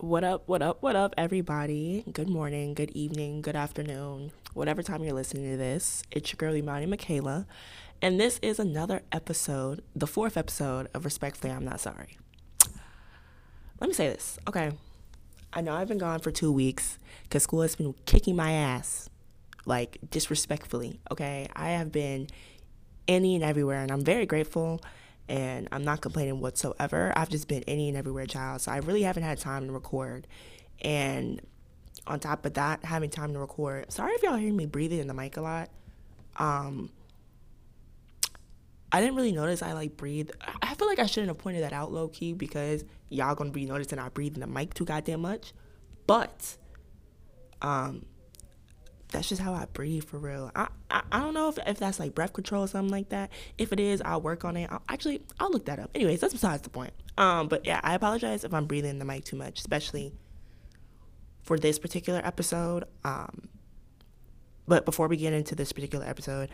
What up, everybody? Good morning, good evening, good afternoon, whatever time you're listening to this. It's your girl, Imani Michaela, and this is another episode, the fourth episode of Respectfully I'm Not Sorry. Let me say this, okay? I know I've been gone for 2 weeks because school has been kicking my ass, like, disrespectfully, okay? I have been any and everywhere, and I'm very grateful. And I'm not complaining whatsoever. I've just been any and everywhere, child. So I really haven't had time to record. And on top of that, having time to record. Sorry if y'all hear me breathing in the mic a lot. I didn't really notice I breathe. I feel like I shouldn't have pointed that out low key because y'all gonna be noticing I breathe in the mic too goddamn much. But that's just how I breathe, for real. I don't know if that's breath control or something like that. If it is, I'll work on it. I'll look that up. Anyways, that's besides the point. But yeah, I apologize if I'm breathing in the mic too much, especially for this particular episode. But before we get into this particular episode,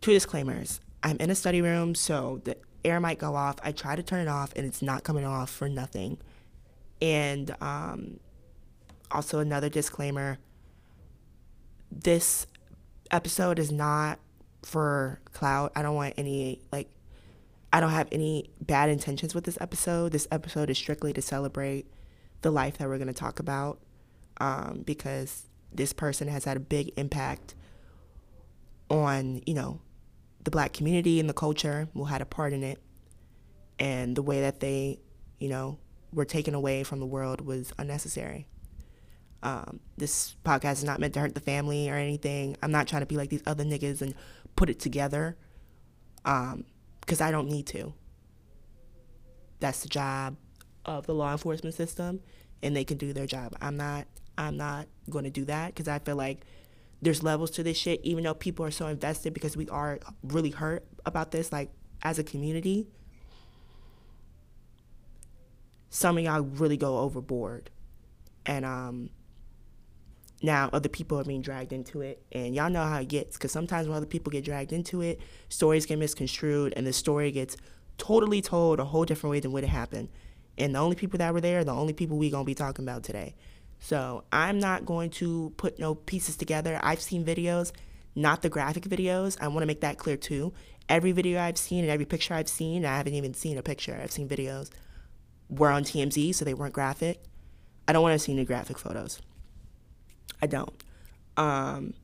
2 disclaimers. I'm in a study room, so the air might go off. I try to turn it off, and it's not coming off for nothing. And also another disclaimer. This episode is not for clout. I don't want any, I don't have any bad intentions with this episode. This episode is strictly to celebrate the life that we're going to talk about, because this person has had a big impact on, the Black community and the culture, who had a part in it, and the way that they, were taken away from the world was unnecessary. This podcast is not meant to hurt the family or anything. I'm not trying to be like these other niggas and put it together, because I don't need to. That's the job of the law enforcement system, and they can do their job. I'm not going to do that, because I feel like there's levels to this shit, even though people are so invested, because we are really hurt about this, as a community. Some of y'all really go overboard. And now other people are being dragged into it, and y'all know how it gets, because sometimes when other people get dragged into it, stories get misconstrued, and the story gets totally told a whole different way than what it happened. And the only people that were there are the only people we're going to be talking about today. So I'm not going to put no pieces together. I've seen videos, not the graphic videos. I want to make that clear, too. Every video I've seen and every picture I've seen, I haven't even seen a picture. I've seen videos were on TMZ, so they weren't graphic. I don't want to see any graphic photos. I don't. And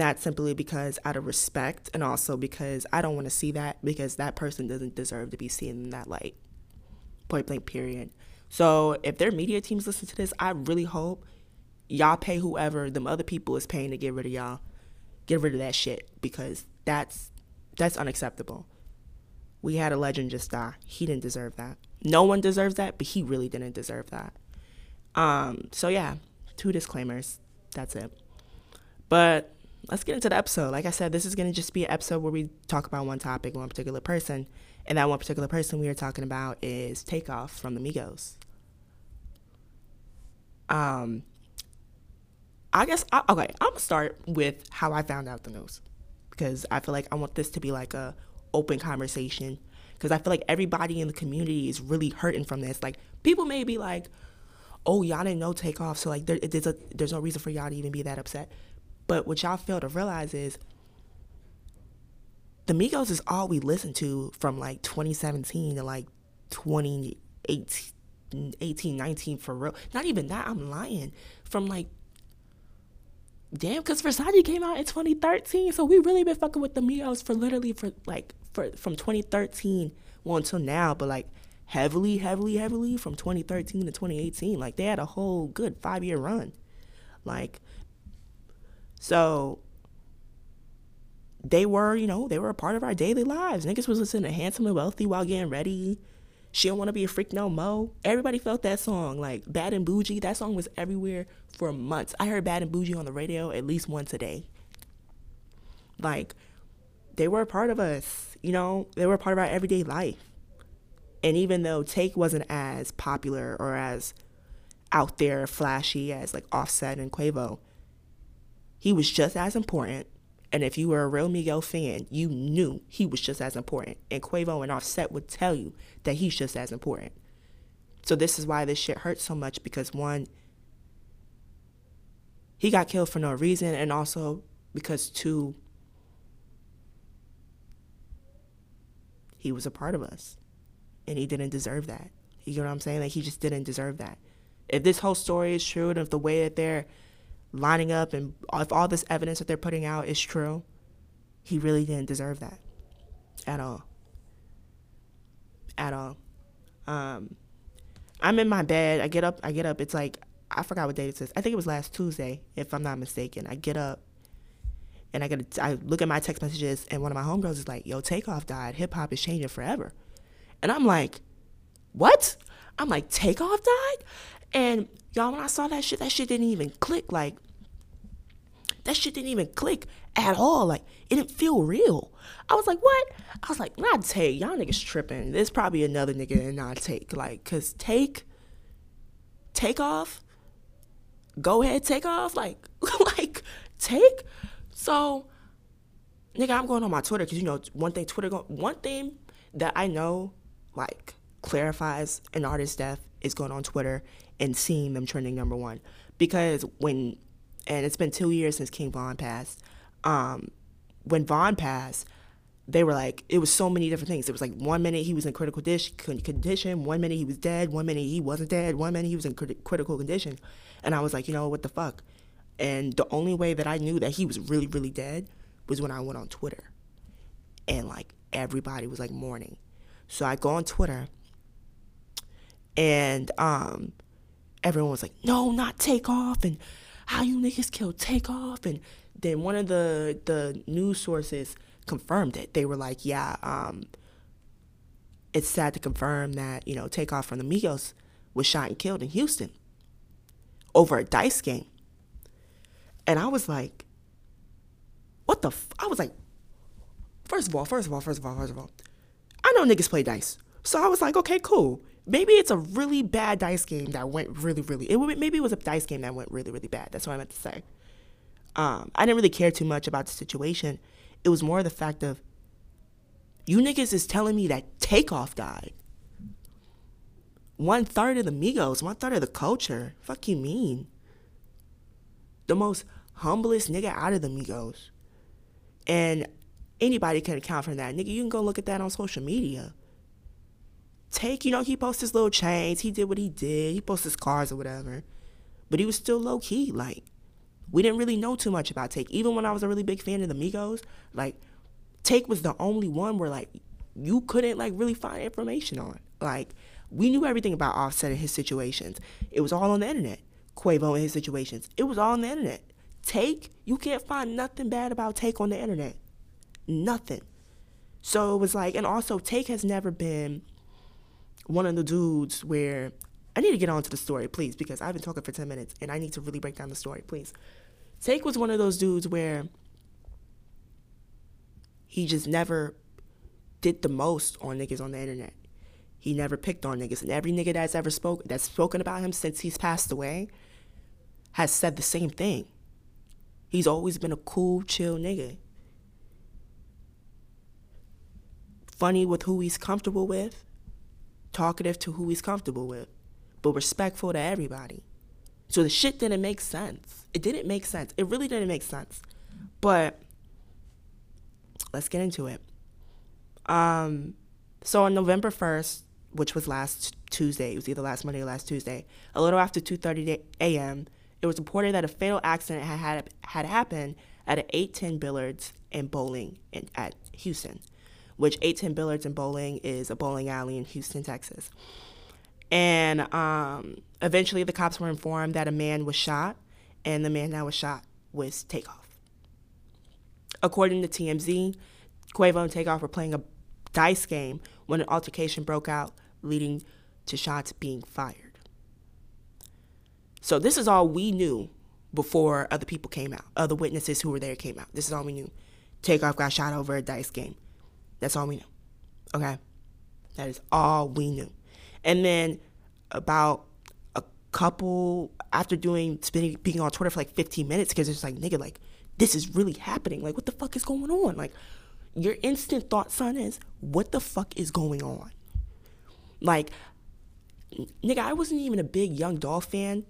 that's simply because out of respect, and also because I don't want to see that, because that person doesn't deserve to be seen in that light. Point blank, period. So if their media teams listen to this, I really hope y'all pay whoever them other people is paying to get rid of y'all. Get rid of that shit, because that's unacceptable. We had a legend just die. He didn't deserve that. No one deserves that, but he really didn't deserve that. So yeah, 2 disclaimers. That's it. But let's get into the episode. Like I said, this is going to just be an episode where we talk about one topic, one particular person. And that one particular person we are talking about is Takeoff from the Migos. I'm going to start with how I found out the news, because I feel like I want this to be a open conversation, because I feel like everybody in the community is really hurting from this. People may be like, oh, y'all didn't know Takeoff, so there's no reason for y'all to even be that upset. But what y'all fail to realize is the Migos is all we listened to from 2017 to 2018, 19, for real. Not even that, I'm lying. From damn, because Versace came out in 2013, so we really been fucking with the Migos for literally from 2013, well, until now, but heavily from 2013 to 2018. They had a whole good 5-year run. So they were, they were a part of our daily lives. Niggas was listening to Handsome and Wealthy while getting ready. She Don't Want to Be a Freak No Mo. Everybody felt that song. Bad and Bougie, that song was everywhere for months. I heard Bad and Bougie on the radio at least once a day. They were a part of us, They were a part of our everyday life. And even though Take wasn't as popular or as out there flashy as Offset and Quavo, he was just as important. And if you were a real Migo fan, you knew he was just as important. And Quavo and Offset would tell you that he's just as important. So this is why this shit hurts so much, because one, he got killed for no reason, and also because two, he was a part of us and he didn't deserve that. You know what I'm saying? Like, he just didn't deserve that. If this whole story is true, and if the way that they're lining up, and if all this evidence that they're putting out is true, he really didn't deserve that at all. At all. I'm in my bed. I get up. It's like, I forgot what day it is. I think it was last Tuesday, if I'm not mistaken. I get up and I look at my text messages, and one of my homegirls is like, yo, Takeoff died. Hip hop is changing forever. And I'm like, what? I'm like, Takeoff died? And y'all, when I saw that shit didn't even click. Like, that shit didn't even click at all. Like, it didn't feel real. I was like, what? I was like, not Take. Y'all niggas tripping. There's probably another nigga and not Take. Like, because Takeoff, go ahead, Takeoff. Like, Take. So, nigga, I'm going on my Twitter, because, you know, one thing that I know, like, clarifies an artist's death is going on Twitter and seeing them trending number one. Because and it's been 2 years since King Von passed. When Von passed, they were like, it was so many different things. It was like, 1 minute he was in critical condition, 1 minute he was dead, 1 minute he wasn't dead, 1 minute he was in critical condition. And I was like, you know, what the fuck? And the only way that I knew that he was really, really dead was when I went on Twitter. And, like, everybody was, like, mourning. So I go on Twitter, and everyone was like, no, not Takeoff, and how you niggas killed Takeoff. And then one of the news sources confirmed it. They were like, yeah, it's sad to confirm that, you know, Takeoff from the Migos was shot and killed in Houston over a dice game. And I was like, what the f-? I was like, first of all, I know niggas play dice. So I was like, okay, cool. Maybe it's a really bad dice game that went really, really... Maybe it was a dice game that went really, really bad. That's what I meant to say. I didn't really care too much about the situation. It was more the fact of, you niggas is telling me that Takeoff died. 1/3 of the Migos, 1/3 of the culture. Fuck you mean? The most humblest nigga out of the Migos. And anybody can account for that. Nigga, you can go look at that on social media. Take, you know, he posts his little chains. He did what he did. He posts his cars or whatever. But he was still low-key. Like, we didn't really know too much about Take. Even when I was a really big fan of the Migos, like, Take was the only one where, like, you couldn't, like, really find information on. Like, we knew everything about Offset and his situations. It was all on the internet. Quavo and his situations. It was all on the internet. Take, you can't find nothing bad about Take on the internet. Nothing. So it was like, and also Take has never been one of the dudes where, I need to get on to the story, please, because I've been talking for 10 minutes and I need to really break down the story, please. Take was one of those dudes where he just never did the most on niggas on the internet. He never picked on niggas. And every nigga that's ever spoken about him since he's passed away has said the same thing. He's always been a cool, chill nigga. Funny with who he's comfortable with. Talkative to who he's comfortable with, but respectful to everybody. So the shit didn't make sense. It didn't make sense. It really didn't make sense. But let's get into it. So on November 1st, which was last Tuesday, it was either last Monday or last Tuesday, a little after 2:30 a.m., it was reported that a fatal accident had happened at an 810 Billards and Bowling at Houston, which 810 Billards and Bowling is a bowling alley in Houston, Texas. And eventually the cops were informed that a man was shot, and the man that was shot was Takeoff. According to TMZ, Quavo and Takeoff were playing a dice game when an altercation broke out, leading to shots being fired. So this is all we knew before other people came out. Other witnesses who were there came out. This is all we knew. Takeoff got shot over a dice game. That's all we knew. Okay? That is all we knew. And then about a couple, after being on Twitter for like 15 minutes, because it's like, nigga, like, this is really happening. Like, what the fuck is going on? Like, your instant thought, son, is, what the fuck is going on? Like, nigga, I wasn't even a big Young Dolph fan.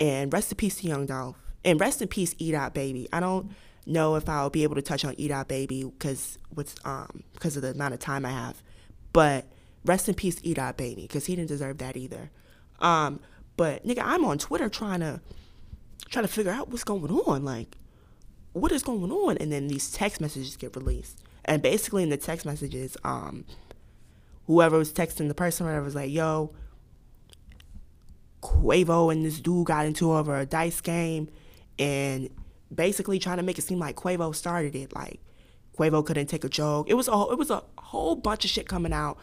And rest in peace to Young Dolph. And rest in peace, E Dot baby. I don't know if I'll be able to touch on E Dot baby because of the amount of time I have. But rest in peace, E Dot baby, because he didn't deserve that either. But nigga, I'm on Twitter trying to figure out what's going on. Like, what is going on? And then these text messages get released. And basically in the text messages, whoever was texting the person, whatever, was like, yo, Quavo and this dude got into over a dice game, and basically trying to make it seem like Quavo started it, like Quavo couldn't take a joke. It was a whole bunch of shit coming out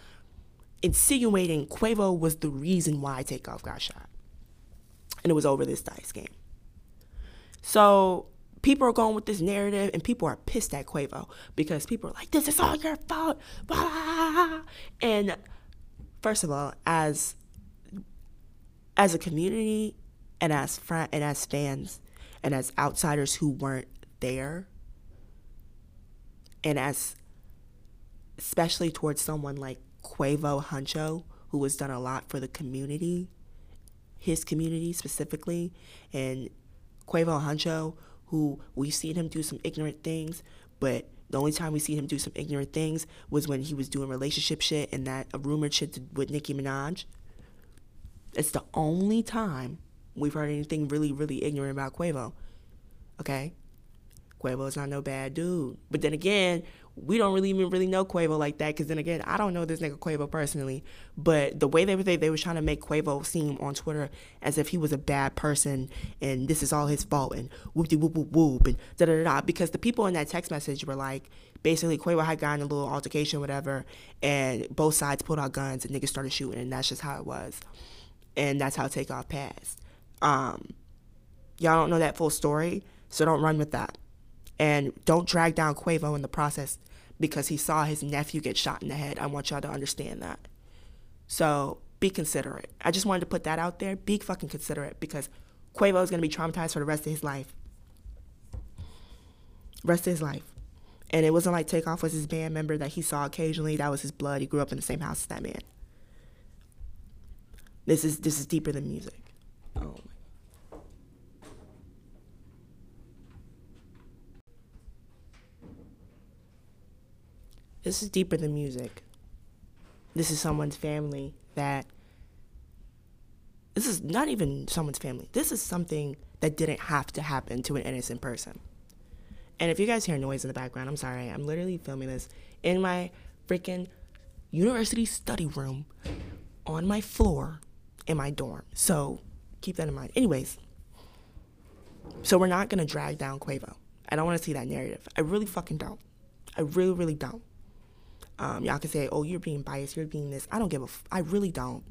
insinuating Quavo was the reason why Takeoff got shot, and it was over this dice game. So people are going with this narrative, and people are pissed at Quavo because people are like, this is all your fault, blah. And first of all, as a community, and as friend, and as fans, and as outsiders who weren't there, and as especially towards someone like Quavo Huncho, who has done a lot for the community, his community specifically, and Quavo Huncho, who we've seen him do some ignorant things, but the only time we seen him do some ignorant things was when he was doing relationship shit and that rumored shit with Nicki Minaj. It's the only time we've heard anything really, really ignorant about Quavo, okay? Quavo's not no bad dude. But then again, we don't really even really know Quavo like that, because then again, I don't know this nigga Quavo personally, but the way they were trying to make Quavo seem on Twitter as if he was a bad person and this is all his fault and whoop-de-whoop-whoop-whoop and da-da-da-da, because the people in that text message were like, basically Quavo had gotten a little altercation, whatever, and both sides pulled out guns and niggas started shooting, and that's just how it was. And that's how Takeoff passed. Y'all don't know that full story, so don't run with that. And don't drag down Quavo in the process because he saw his nephew get shot in the head. I want y'all to understand that. So be considerate. I just wanted to put that out there. Be fucking considerate, because Quavo is going to be traumatized for the rest of his life. Rest of his life. And it wasn't like Takeoff was his band member that he saw occasionally. That was his blood. He grew up in the same house as that man. This is deeper than music. Oh. This is deeper than music. This is someone's family that... This is not even someone's family. This is something that didn't have to happen to an innocent person. And if you guys hear noise in the background, I'm sorry. I'm literally filming this in my freaking university study room on my floor in my dorm. So keep that in mind. Anyways, so we're not going to drag down Quavo. I don't want to see that narrative. I really fucking don't. I really, really don't. Y'all can say, oh, you're being biased, you're being this. I don't give a I really don't.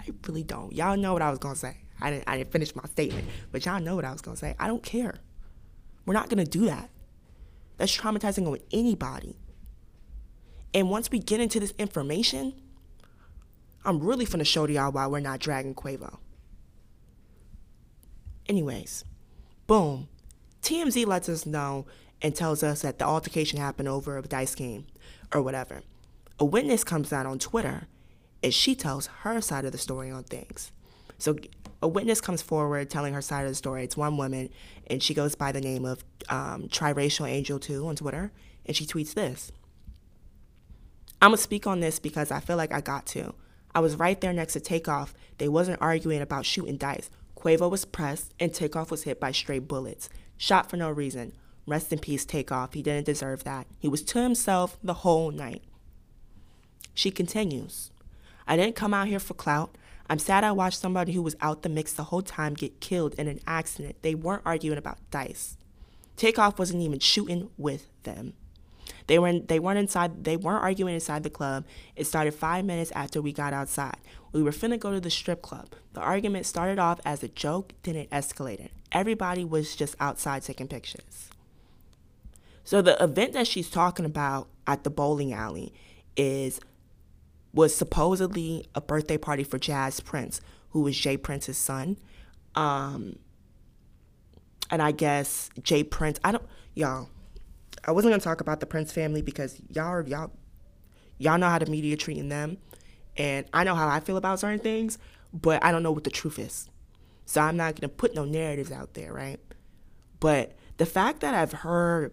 I really don't. Y'all know what I was going to say. I didn't finish my statement, but y'all know what I was going to say. I don't care. We're not going to do that. That's traumatizing on anybody. And once we get into this information, I'm really finna show to y'all why we're not dragging Quavo. Anyways, boom. TMZ lets us know and tells us that the altercation happened over a dice game or whatever. A witness comes out on Twitter and she tells her side of the story on things. So a witness comes forward telling her side of the story. It's one woman, and she goes by the name of Triracial Angel 2 on Twitter, and she tweets this. I'm gonna speak on this because I feel like I got to. I was right there next to Takeoff. They wasn't arguing about shooting dice. Quavo was pressed, and Takeoff was hit by stray bullets. Shot for no reason. Rest in peace, Takeoff. He didn't deserve that. He was to himself the whole night. She continues. I didn't come out here for clout. I'm sad I watched somebody who was out the mix the whole time get killed in an accident. They weren't arguing about dice. Takeoff wasn't even shooting with them. They weren't arguing inside the club. It started 5 minutes after we got outside. We were finna go to the strip club. The argument started off as a joke, then it escalated. Everybody was just outside taking pictures. So the event that she's talking about at the bowling alley was supposedly a birthday party for Jas Prince, who was Jay Prince's son. And I guess Jay Prince, I wasn't gonna talk about the Prince family because y'all know how the media treating them, and I know how I feel about certain things, but I don't know what the truth is. So I'm not going to put no narratives out there, right? But the fact that I've heard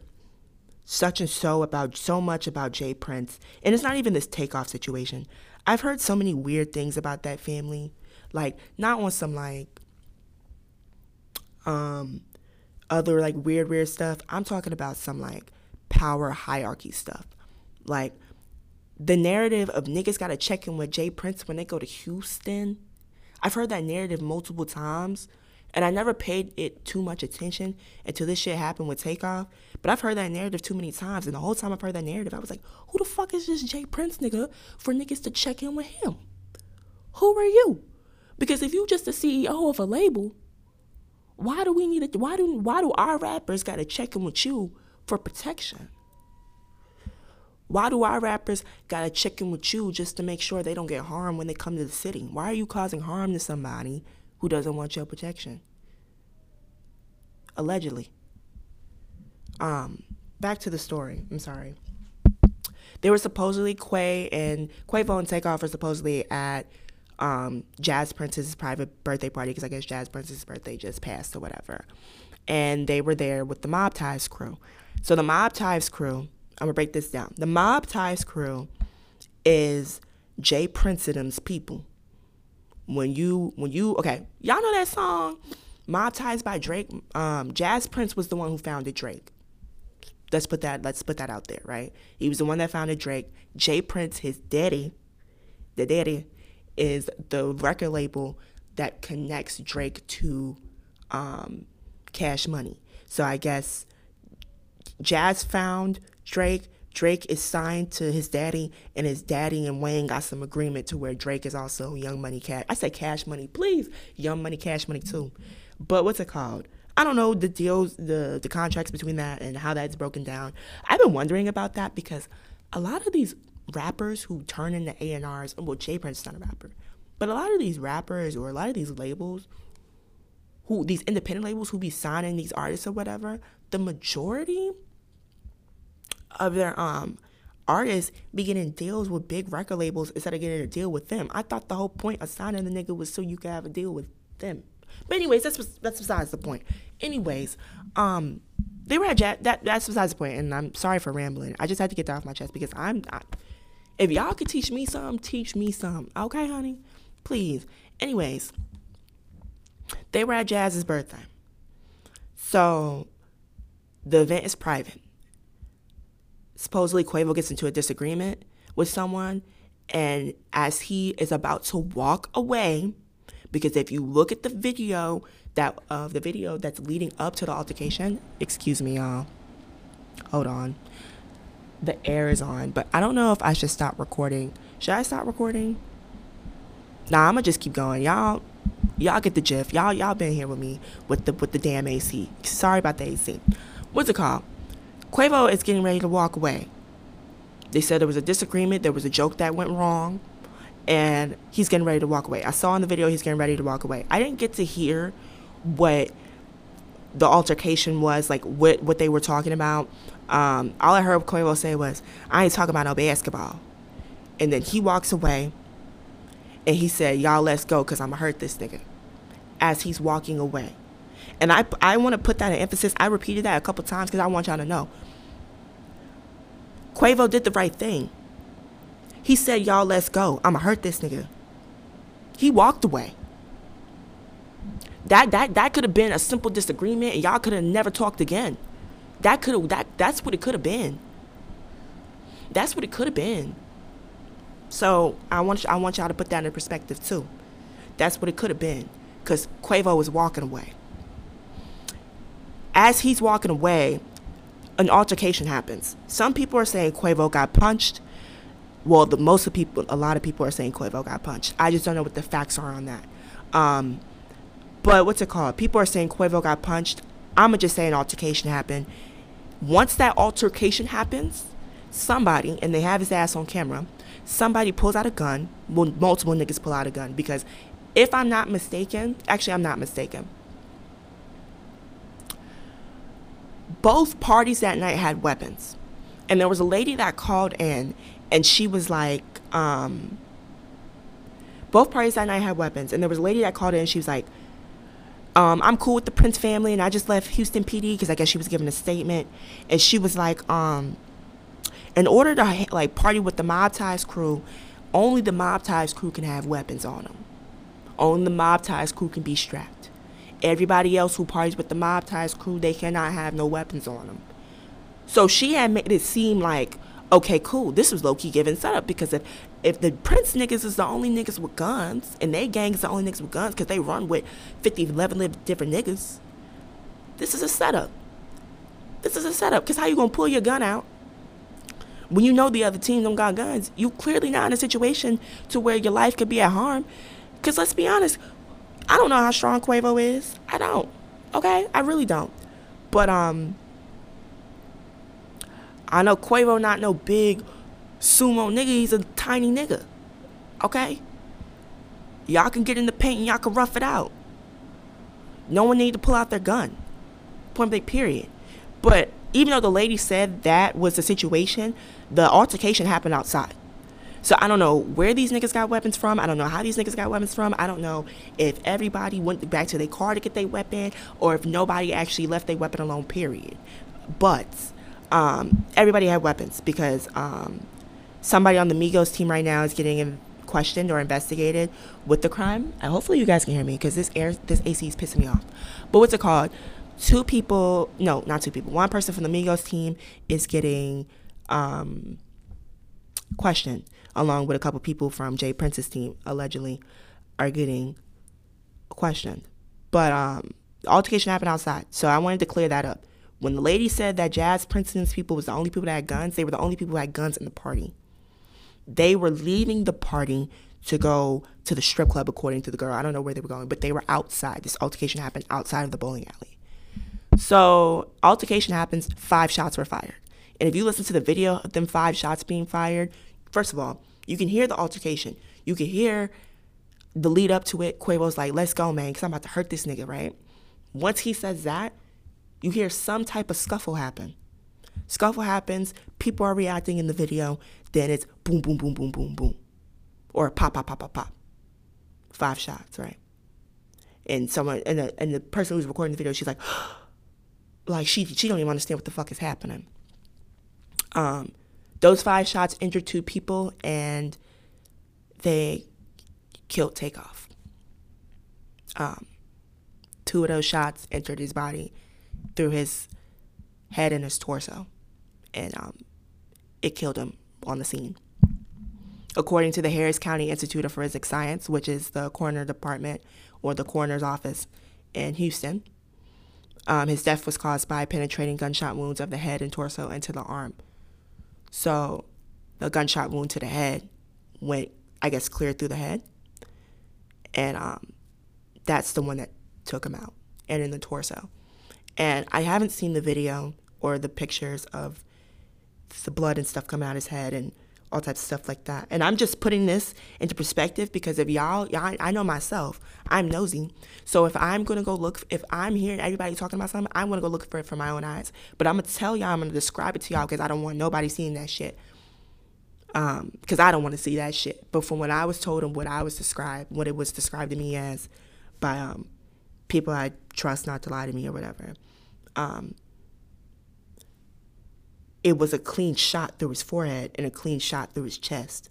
such and so about so much about J Prince, and it's not even this Takeoff situation. I've heard so many weird things about that family, like not on some like other like weird stuff. I'm talking about some like power hierarchy stuff, like the narrative of niggas gotta check in with J Prince when they go to Houston. I've heard that narrative multiple times, and I never paid it too much attention until this shit happened with Takeoff. But I've heard that narrative too many times, and the whole time I've heard that narrative, I was like, who the fuck is this J Prince nigga for niggas to check in with him? Who are you? Because if you just the CEO of a label, why do we need it? Why do our rappers gotta check in with you for protection? Why do our rappers gotta check in with you just to make sure they don't get harmed when they come to the city? Why are you causing harm to somebody who doesn't want your protection? Allegedly. Back to the story. I'm sorry. They were supposedly Quavo and Takeoff were supposedly at Jas Prince's private birthday party, because I guess Jas Prince's birthday just passed or whatever. And they were there with the Mob Ties crew. So the Mob Ties crew, I'm going to break this down. The Mob Ties crew is J Prince and them's people. Okay, y'all know that song, Mob Ties by Drake. Jas Prince was the one who founded Drake. Let's put that out there, right? He was the one that founded Drake. J Prince, his daddy, the daddy, is the record label that connects Drake to Cash Money. So I guess Jas found Drake. Drake is signed to his daddy, and his daddy and Wayne got some agreement to where Drake is also Young Money Cash. I say Cash Money, please. Young Money, Cash Money too. But what's it called? I don't know the deals, the contracts between that and how that's broken down. I've been wondering about that because a lot of these rappers who turn into A&Rs, well, J Prince is not a rapper, but a lot of these rappers or a lot of these labels, who these independent labels who be signing these artists or whatever, the majority of their artists be getting deals with big record labels instead of getting a deal with them. I thought the whole point of signing the nigga was so you could have a deal with them. But anyways, that's besides the point. Anyways, they were at that's besides the point, and I'm sorry for rambling. I just had to get that off my chest because if y'all could teach me something, teach me something. Okay, honey? Please. Anyways, they were at Jaz's birthday. So the event is private. Supposedly Quavo gets into a disagreement with someone, and as he is about to walk away, because if you look at the video that's leading up to the altercation, excuse me, y'all, hold on, the air is on, but I don't know if I should stop recording. Should I stop recording? Nah, I'm gonna just keep going. Y'all get the gif. Y'all been here with me with the damn AC. Sorry about the AC. What's it called? Quavo is getting ready to walk away. They said there was a disagreement, there was a joke that went wrong, and he's getting ready to walk away. I saw in the video he's getting ready to walk away. I didn't get to hear what the altercation was, like what they were talking about. All I heard Quavo say was, I ain't talking about no basketball. And then he walks away, and he said, y'all, let's go, because I'm going to hurt this nigga, as he's walking away. And I want to put that in emphasis. I repeated that a couple times because I want y'all to know. Quavo did the right thing. He said, y'all, let's go. I'ma hurt this nigga. He walked away. That could have been a simple disagreement, and y'all could have never talked again. That's what it could have been. That's what it could have been. So I want y'all to put that in perspective too. That's what it could have been, because Quavo was walking away. As he's walking away, an altercation happens. Some people are saying Quavo got punched. Well, a lot of people are saying Quavo got punched. I just don't know what the facts are on that. But what's it called? People are saying Quavo got punched. I'm going to just say an altercation happened. Once that altercation happens, somebody, and they have his ass on camera, somebody pulls out a gun. Well, multiple niggas pull out a gun, because if I'm not mistaken, actually I'm not mistaken, both parties that night had weapons. And there was a lady that called in, and she was like, Both parties that night had weapons. And there was a lady that called in. She was like, I'm cool with the Prince family. And I just left Houston PD because I guess she was giving a statement. And she was like, in order to like party with the Mob Ties crew, only the Mob Ties crew can have weapons on them. Only the Mob Ties crew can be strapped. Everybody else who parties with the Mob Ties crew, they cannot have no weapons on them. So she had made it seem like, okay, cool, this was low-key giving setup, because if the Prince niggas is the only niggas with guns, and they gang is the only niggas with guns, because they run with 11 different niggas, this is a setup. This is a setup, because how you going to pull your gun out when you know the other team don't got guns? You clearly not in a situation to where your life could be at harm. Because let's be honest, I don't know how strong Quavo is. I don't. Okay? I really don't. But, I know Quavo not no big sumo nigga. He's a tiny nigga. Okay? Y'all can get in the paint and y'all can rough it out. No one need to pull out their gun. Point blank, period. But even though the lady said that was the situation, the altercation happened outside. So I don't know where these niggas got weapons from. I don't know how these niggas got weapons from. I don't know if everybody went back to their car to get their weapon or if nobody actually left their weapon alone, period. But everybody had weapons because somebody on the Migos team right now is getting questioned or investigated with the crime. And hopefully you guys can hear me because this AC is pissing me off. But what's it called? One person from the Migos team is getting questioned, along with a couple people from J Prince's team allegedly are getting questioned. But the altercation happened outside, so I wanted to clear that up. When the lady said that Jas Prince's people was the only people that had guns, they were the only people who had guns in the party. They were leaving the party to go to the strip club, according to the girl. I don't know where they were going, but they were outside. This altercation happened outside of the bowling alley. So altercation happens, 5 shots were fired. And if you listen to the video of them 5 shots being fired, first of all, you can hear the altercation. You can hear the lead up to it. Quavo's like, let's go, man, because I'm about to hurt this nigga, right? Once he says that, you hear some type of scuffle happen. Scuffle happens, people are reacting in the video, then it's boom, boom, boom, boom, boom, boom. Or pop, pop, pop, pop, pop. 5 shots, right? And someone, and the person who's recording the video, she's like, she don't even understand what the fuck is happening. Those 5 shots injured 2 people, and they killed Takeoff. 2 of those shots entered his body through his head and his torso, and it killed him on the scene. According to the Harris County Institute of Forensic Science, which is the coroner department or the coroner's office in Houston, his death was caused by penetrating gunshot wounds of the head and torso into the arm. So the gunshot wound to the head went, I guess, clear through the head. And that's the one that took him out, and in the torso. And I haven't seen the video or the pictures of the blood and stuff coming out of his head and all types of stuff like that. And I'm just putting this into perspective because if y'all, I know myself, I'm nosy. So if I'm going to go look, if I'm hearing everybody talking about something, I'm going to go look for it from my own eyes. But I'm going to tell y'all, I'm going to describe it to y'all because I don't want nobody seeing that shit. Because I don't want to see that shit. But from what I was told and what it was described to me as by people I trust not to lie to me or whatever, it was a clean shot through his forehead and a clean shot through his chest.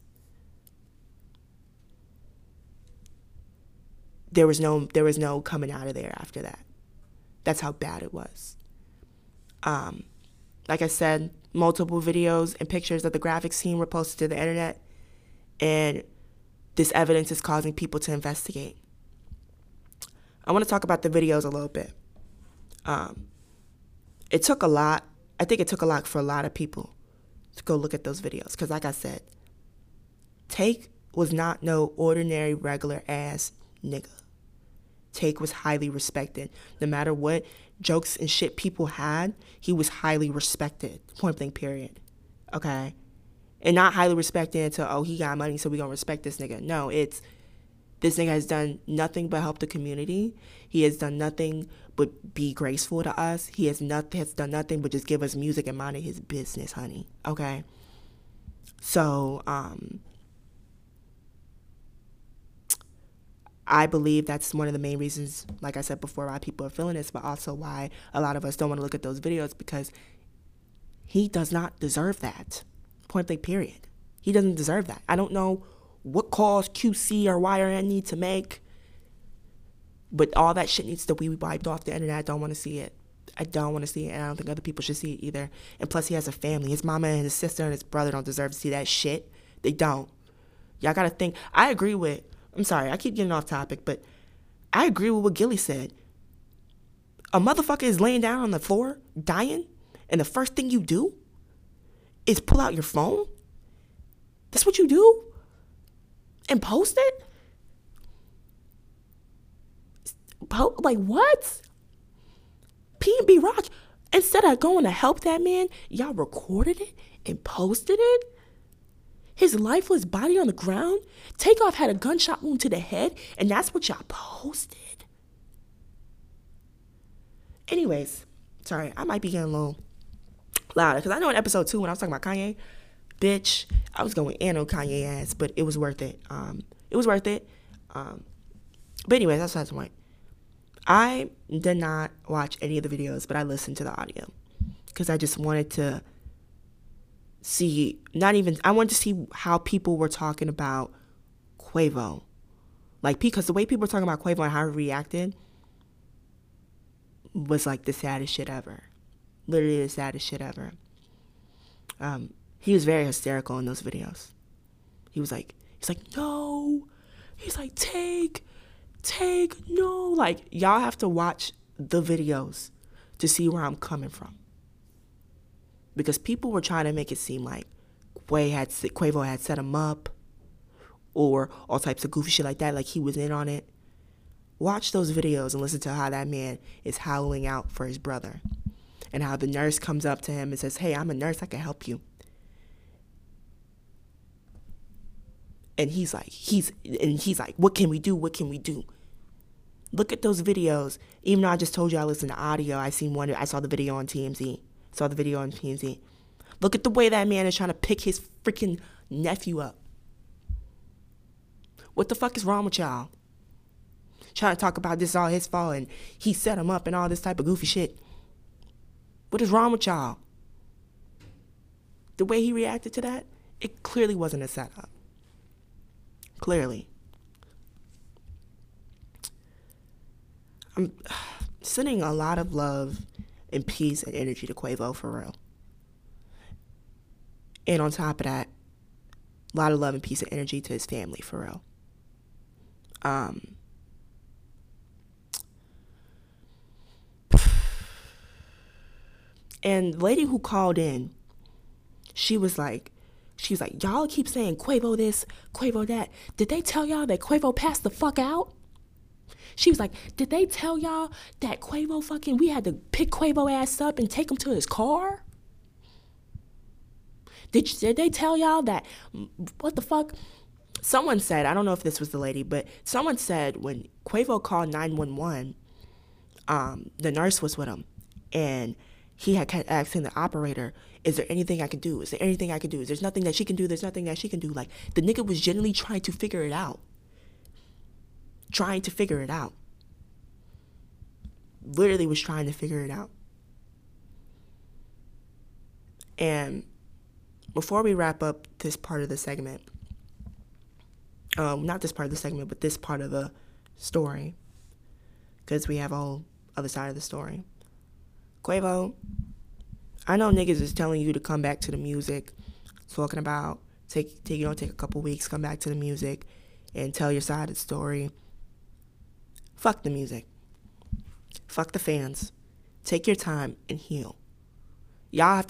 There was no coming out of there after that. That's how bad it was. Like I said, multiple videos and pictures of the graphics scene were posted to the internet, and this evidence is causing people to investigate. I want to talk about the videos a little bit. It took a lot. I think it took a lot for a lot of people to go look at those videos. Because like I said, Take was not no ordinary, regular-ass nigga. Take was highly respected. No matter what jokes and shit people had, he was highly respected. Point blank, period. Okay? And not highly respected until, oh, he got money, so we gonna respect this nigga. No, it's, this nigga has done nothing but help the community. He has done nothing but be graceful to us. He has done nothing but just give us music and mind his business, honey. Okay? So, I believe that's one of the main reasons, like I said before, why people are feeling this, but also why a lot of us don't want to look at those videos, because he does not deserve that. Point blank, period. He doesn't deserve that. I don't know what calls QC or YRN need to make, but all that shit needs to be wiped off the internet. I don't want to see it. I don't want to see it, and I don't think other people should see it either. And plus, he has a family. His mama and his sister and his brother don't deserve to see that shit. They don't. Y'all got to think. I agree with, I'm sorry, I keep getting off topic, but I agree with what Gilly said. A motherfucker is laying down on the floor, dying, and the first thing you do is pull out your phone? That's what you do? And post it? Like, what? P&B Rock, instead of going to help that man, y'all recorded it and posted it? His lifeless body on the ground? Takeoff had a gunshot wound to the head, and that's what y'all posted? Anyways, sorry, I might be getting a little louder, because I know in episode 2 when I was talking about Kanye, bitch, I was going in on Kanye ass, but it was worth it. It was worth it. But anyways, that's not the point. I did not watch any of the videos, but I listened to the audio, because I just wanted to see, not even, I wanted to see how people were talking about Quavo. Like, because the way people were talking about Quavo and how he reacted was like the saddest shit ever. Literally the saddest shit ever. He was very hysterical in those videos. He's like, no. He's like, take, no. Like, y'all have to watch the videos to see where I'm coming from. Because people were trying to make it seem like Quavo had set him up, or all types of goofy shit like that, like he was in on it. Watch those videos and listen to how that man is howling out for his brother, and how the nurse comes up to him and says, hey, I'm a nurse, I can help you. And he's like, what can we do? Look at those videos. Even though I just told you I listened to audio, I saw the video on TMZ. Look at the way that man is trying to pick his freaking nephew up. What the fuck is wrong with y'all? Trying to talk about this is all his fault and he set him up and all this type of goofy shit. What is wrong with y'all? The way he reacted to that, it clearly wasn't a setup. Clearly. I'm sending a lot of love and peace and energy to Quavo, for real. And on top of that, a lot of love and peace and energy to his family, for real. And the lady who called in, she was like, y'all keep saying Quavo this, Quavo that. Did they tell y'all that Quavo passed the fuck out? She was like, did they tell y'all that Quavo fucking, we had to pick Quavo ass up and take him to his car? Did they tell y'all that, what the fuck? Someone said, I don't know if this was the lady, but someone said when Quavo called 911, the nurse was with him, and he had kept asking the operator, is there anything I can do? Is there anything I can do? There's nothing that she can do. There's nothing that she can do. Like, the nigga was genuinely trying to figure it out. Literally was trying to figure it out. And before we wrap up this part of the segment, not this part of the segment, but this part of the story, because we have a whole other side of the story. Quavo, I know niggas is telling you to come back to the music, talking about take a couple weeks, come back to the music, and tell your side of the story. Fuck the music. Fuck the fans. Take your time and heal. Y'all have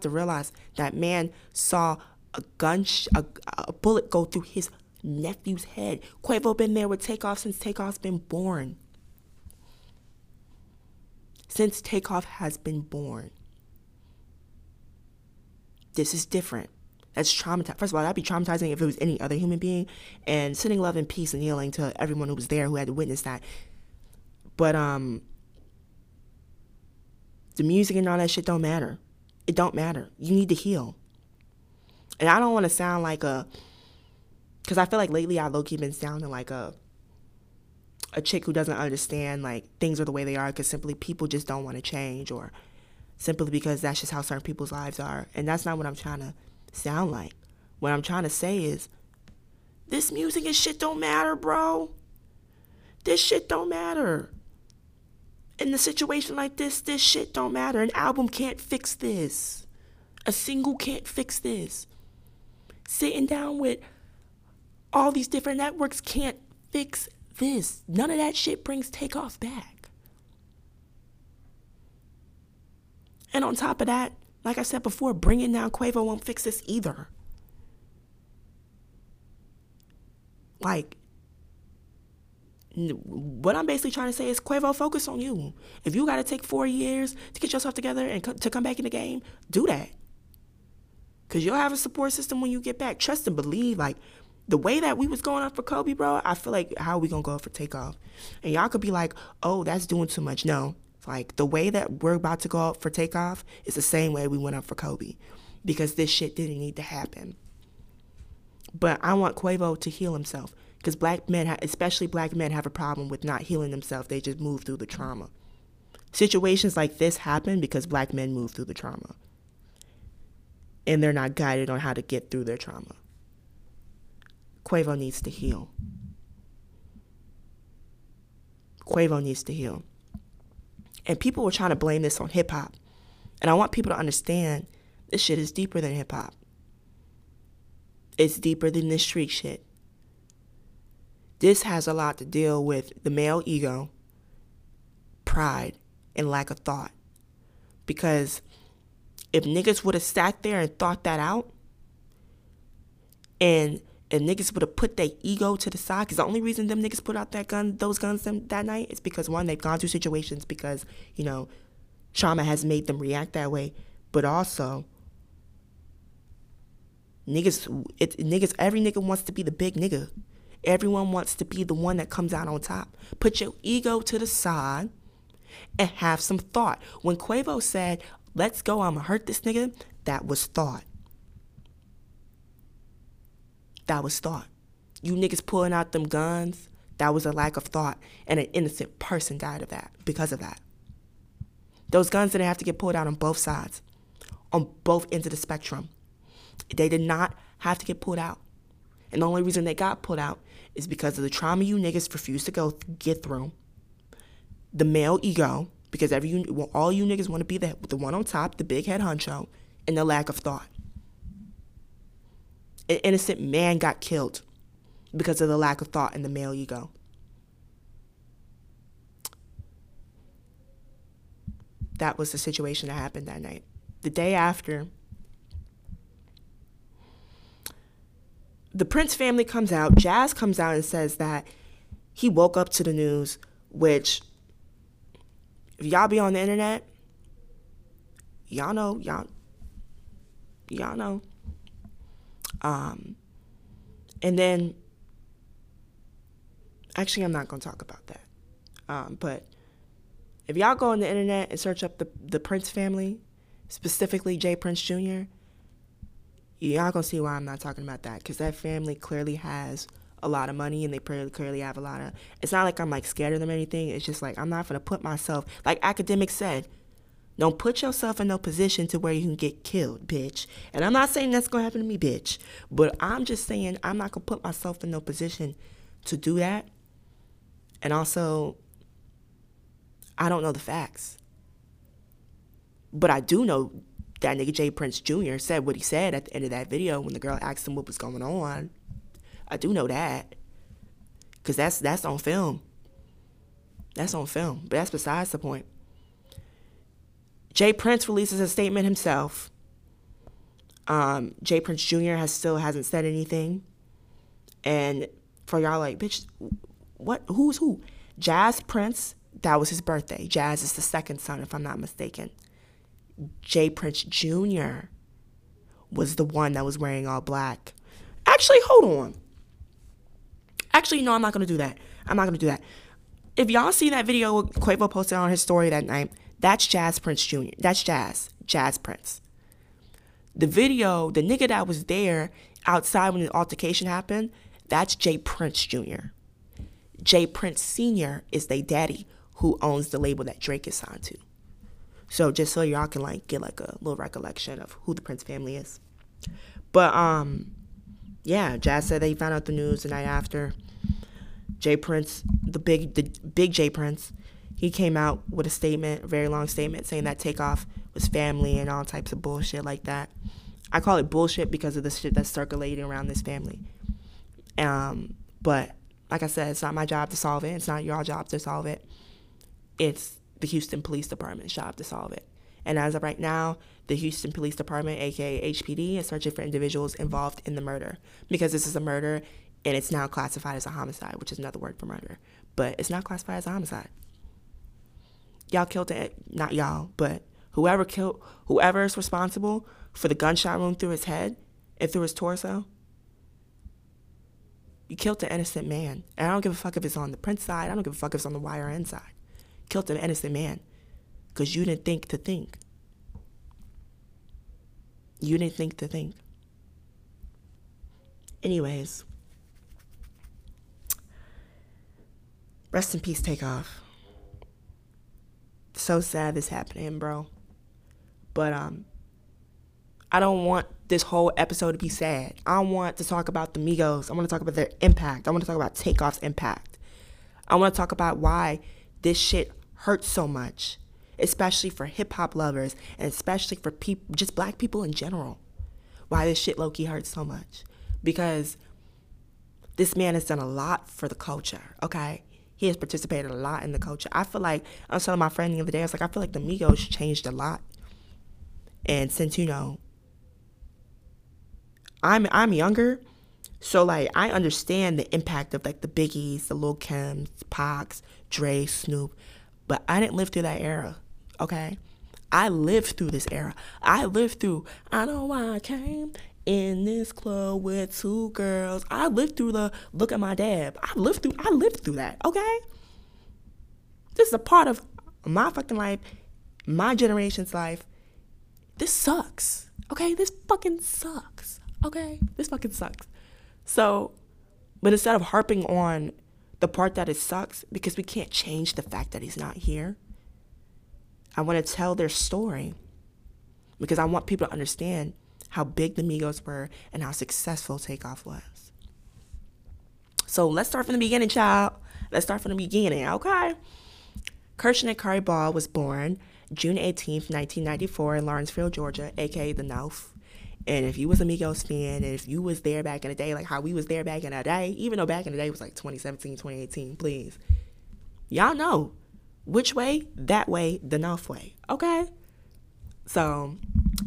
to realize that man saw a bullet go through his nephew's head. Quavo been there with Takeoff since Takeoff's been born. Since Takeoff has been born. This is different. That's traumatizing. First of all, that'd be traumatizing if it was any other human being. And sending love and peace and healing to everyone who was there, who had to witness that. But the music and all that shit don't matter. It don't matter. You need to heal. And I don't want to sound like because I feel like lately I low-key been sounding like a a chick who doesn't understand, like, things are the way they are because simply people just don't want to change, or simply because that's just how certain people's lives are. And that's not what I'm trying to sound like. What I'm trying to say is, this music and shit don't matter, bro. This shit don't matter. In a situation like this, this shit don't matter. An album can't fix this. A single can't fix this. Sitting down with all these different networks can't fix this. None of that shit brings Takeoff back. And on top of that, like I said before, bringing down Quavo won't fix this either. Like, what I'm basically trying to say is, Quavo, focus on you. If you got to take 4 years to get yourself together and to come back in the game, do that. Because you'll have a support system when you get back. Trust and believe. Like, the way that we was going up for Kobe, bro, I feel like, how are we going to go up for Takeoff? And y'all could be like, oh, that's doing too much. No. Like, the way that we're about to go up for Takeoff is the same way we went up for Kobe. Because this shit didn't need to happen. But I want Quavo to heal himself. Because black men, especially black men, have a problem with not healing themselves. They just move through the trauma. Situations like this happen because black men move through the trauma. And they're not guided on how to get through their trauma. Quavo needs to heal. Quavo needs to heal. And people were trying to blame this on hip-hop. And I want people to understand this shit is deeper than hip-hop. It's deeper than this street shit. This has a lot to deal with the male ego, pride, and lack of thought. Because if niggas would have sat there and thought that out, and if niggas would have put their ego to the side, because the only reason them niggas put out that gun, those guns that night is because, one, they've gone through situations because, you know, trauma has made them react that way. But also, niggas, every nigga wants to be the big nigga. Everyone wants to be the one that comes out on top. Put your ego to the side and have some thought. When Quavo said, let's go, I'm gonna hurt this nigga, that was thought. That was thought. You niggas pulling out them guns, that was a lack of thought. And an innocent person died of that, because of that. Those guns didn't have to get pulled out on both sides, on both ends of the spectrum. They did not have to get pulled out. And the only reason they got pulled out is because of the trauma you niggas refused to get through. The male ego, because all you niggas want to be the one on top, the big head honcho, and the lack of thought. An innocent man got killed because of the lack of thought and the male ego. That was the situation that happened that night. The day after, the Prince family comes out. Jas comes out and says that he woke up to the news, which, if y'all be on the internet, y'all know. And then, actually, I'm not going to talk about that. But if y'all go on the internet and search up the Prince family, specifically J. Prince Jr., y'all gonna see why I'm not talking about that, because that family clearly has a lot of money, and they clearly have a lot of, it's not like I'm like scared of them or anything, it's just like I'm not gonna put myself, like Academic said, don't put yourself in no position to where you can get killed, bitch. And I'm not saying that's gonna happen to me, bitch, but I'm just saying I'm not gonna put myself in no position to do that. And also, I don't know the facts, but I do know that nigga J. Prince Jr. said what he said at the end of that video when the girl asked him what was going on. I do know that, because that's on film. That's on film, but that's besides the point. J. Prince releases a statement himself. J. Prince Jr. still hasn't said anything. And for y'all like, bitch, what? Who's who? Jas Prince, that was his birthday. Jas is the second son, if I'm not mistaken. J. Prince Jr. was the one that was wearing all black. Actually, hold on. Actually, no, I'm not going to do that. If y'all see that video Quavo posted on his story that night, that's Jas Prince Jr. That's Jas Prince. The video, the nigga that was there outside when the altercation happened, that's J. Prince Jr. J Prince Sr. is they daddy who owns the label that Drake is signed to. So just so y'all can like get like a little recollection of who the Prince family is. But yeah, Jas said that he found out the news the night after. J Prince, the big J Prince, he came out with a statement, a very long statement, saying that Takeoff was family and all types of bullshit like that. I call it bullshit because of the shit that's circulating around this family. But like I said, it's not my job to solve it. It's not your job to solve it. It's the Houston Police Department's job to solve it. And as of right now, the Houston Police Department, aka HPD, is searching for individuals involved in the murder, because this is a murder and it's now classified as a homicide, which is another word for murder. But it's not classified as a homicide. Y'all killed it, not y'all, but whoever killed, whoever is responsible for the gunshot wound through his head and through his torso, you killed an innocent man. And I don't give a fuck if it's on the Prince side. I don't give a fuck if it's on the YRN side. Killed an innocent man because you didn't think to think. You didn't think to think. Anyways, rest in peace, Takeoff. So sad this happened to him, bro. But I don't want this whole episode to be sad. I want to talk about the Migos. I want to talk about their impact. I want to talk about Takeoff's impact. I want to talk about why this shit hurts so much, especially for hip-hop lovers and especially for just black people in general, why this shit low-key hurts so much. Because this man has done a lot for the culture, okay? He has participated a lot in the culture. I feel like, I was telling my friend the other day, I was like, I feel like the Migos changed a lot. And since, you know, I'm younger, so like I understand the impact of like the Biggies, the Lil' Kims, Pacs, Dre, Snoop, but I didn't live through that era, okay? I lived through this era. I lived through, I know why I came in this club with two girls. I lived through the look at my dad. I lived through that, okay? This is a part of my fucking life, my generation's life. This sucks, okay? This fucking sucks, okay? This fucking sucks. So, but instead of harping on the part that it sucks, because we can't change the fact that he's not here, I want to tell their story, because I want people to understand how big the Migos were and how successful Takeoff was. So let's start from the beginning, child. Let's start from the beginning, okay? Kirshener Curry Ball was born June 18th, 1994 in Lawrenceville, Georgia, aka the North. And if you was a Migos fan, and if you was there back in the day, like how we was there back in the day, even though back in the day was like 2017, 2018, please. Y'all know which way? That way, the North way, okay? So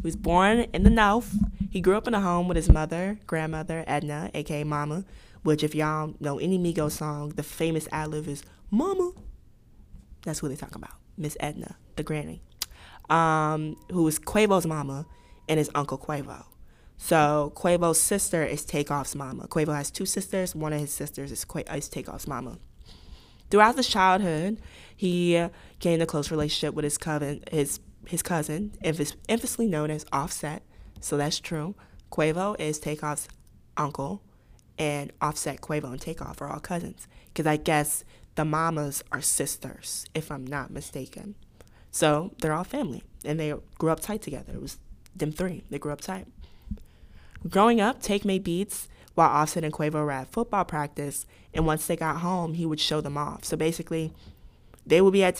he was born in the North. He grew up in a home with his mother, grandmother, Edna, a.k.a. Mama, which if y'all know any Migos song, the famous ad-lib is Mama. That's who they talk about, Miss Edna, the granny, who was Quavo's mama and his uncle Quavo. So Quavo's sister is Takeoff's mama. Quavo has two sisters. One of his sisters is Takeoff's mama. Throughout his childhood, he gained a close relationship with his cousin, infamously known as Offset. So that's true. Quavo is Takeoff's uncle, and Offset, Quavo, and Takeoff are all cousins, because I guess the mamas are sisters, if I'm not mistaken. So they're all family, and they grew up tight together. It was them three. They grew up tight. Growing up, Take made beats while Offset and Quavo were at football practice, and once they got home, he would show them off. So basically, they would be at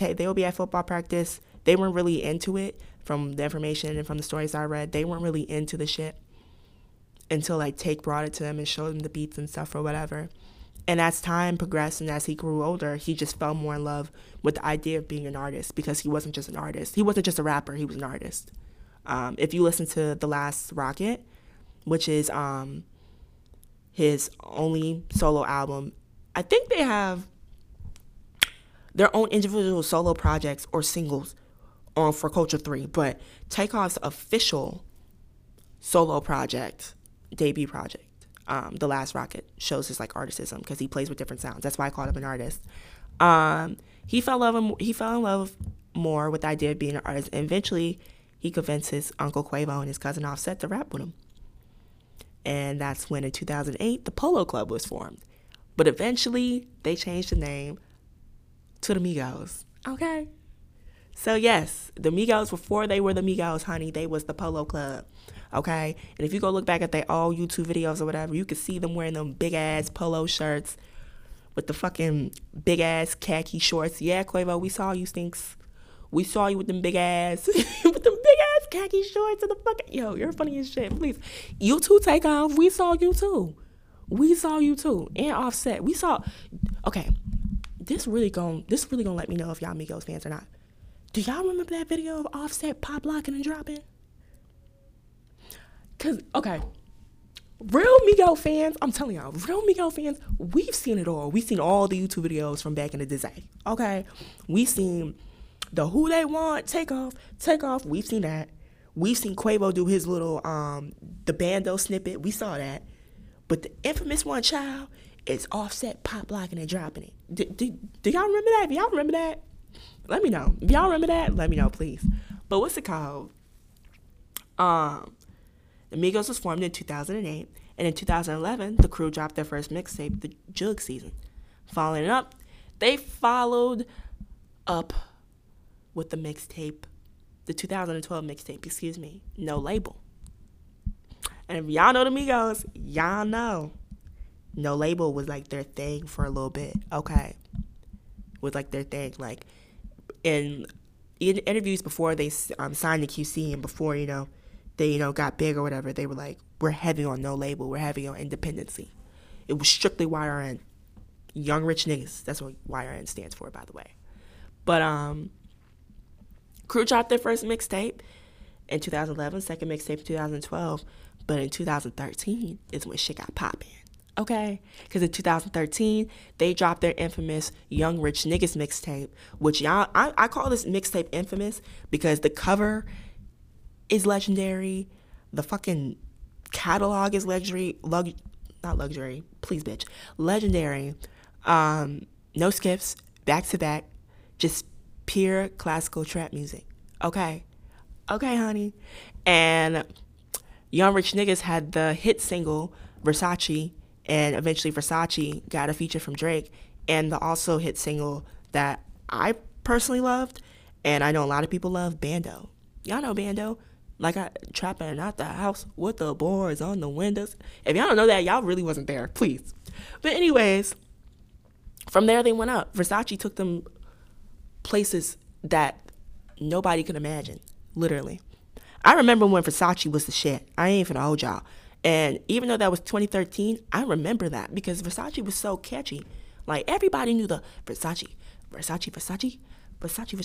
football practice. They weren't really into it, from the information and from the stories I read. They weren't really into the shit until like Take brought it to them and showed them the beats and stuff or whatever. And as time progressed and as he grew older, he just fell more in love with the idea of being an artist, because he wasn't just an artist. He wasn't just a rapper. He was an artist. If you listen to The Last Rocket, which is his only solo album, I think they have their own individual solo projects or singles on for Culture 3, but Takeoff's official solo project, debut project, The Last Rocket, shows his like articism, because he plays with different sounds. That's why I called him an artist. He fell in love more with the idea of being an artist, and eventually he convinced his uncle Quavo and his cousin Offset to rap with him. And that's when in 2008, the Polo Club was formed. But eventually, they changed the name to the Migos, okay? So, yes, the Migos, before they were the Migos, honey, they was the Polo Club, okay? And if you go look back at their all YouTube videos or whatever, you can see them wearing them big-ass polo shirts with the fucking big-ass khaki shorts. Yeah, Quavo, we saw you, Stinks. We saw you with them big-ass, with them big-ass khaki shorts and the fucking, yo, you're funny as shit, please. You too, Takeoff, we saw you too. We saw you too. And Offset, we saw, okay, this really gonna let me know if y'all Migos fans or not. Do y'all remember that video of Offset pop locking and dropping? Cause, okay, real Migo fans, I'm telling y'all, real Migo fans, we've seen it all. We've seen all the YouTube videos from back in the day, okay? We've seen the Who They Want, Takeoff, we've seen that. We've seen Quavo do his little, the Bando snippet, we saw that. But the infamous one, child, it's Offset pop locking and dropping it. Do y'all remember that? If y'all remember that, let me know. If y'all remember that, let me know, please. But what's it called? The Migos was formed in 2008, and in 2011, the crew dropped their first mixtape, The Jug Season. Following it up, they followed up with the mixtape, the 2012 mixtape, No Label. And if y'all know the Migos, y'all know No Label was like their thing for a little bit, okay? Was like their thing. Like, in interviews before they signed to QC and before, you know, they, you know, got big or whatever, they were like, we're heavy on No Label, we're heavy on independency. It was strictly YRN, Young Rich Niggas. That's what YRN stands for, by the way. But crew dropped their first mixtape in 2011, second mixtape in 2012. But in 2013 is when shit got popping, okay? Because in 2013, they dropped their infamous Young Rich Niggas mixtape, which y'all, I call this mixtape infamous because the cover is legendary. The fucking catalog is legendary. No skips, back to back, just pure classical trap music, okay? Okay, honey. And Young Rich Niggas had the hit single Versace, and eventually Versace got a feature from Drake, and the also hit single that I personally loved, and I know a lot of people love, Bando. Y'all know Bando, like I trapping out the house with the boards on the windows. If y'all don't know that, y'all really wasn't there, please. But anyways, from there they went up. Versace took them places that nobody could imagine, literally. I remember when Versace was the shit. I ain't finna hold y'all. And even though that was 2013, I remember that because Versace was so catchy. Like, everybody knew the Versace.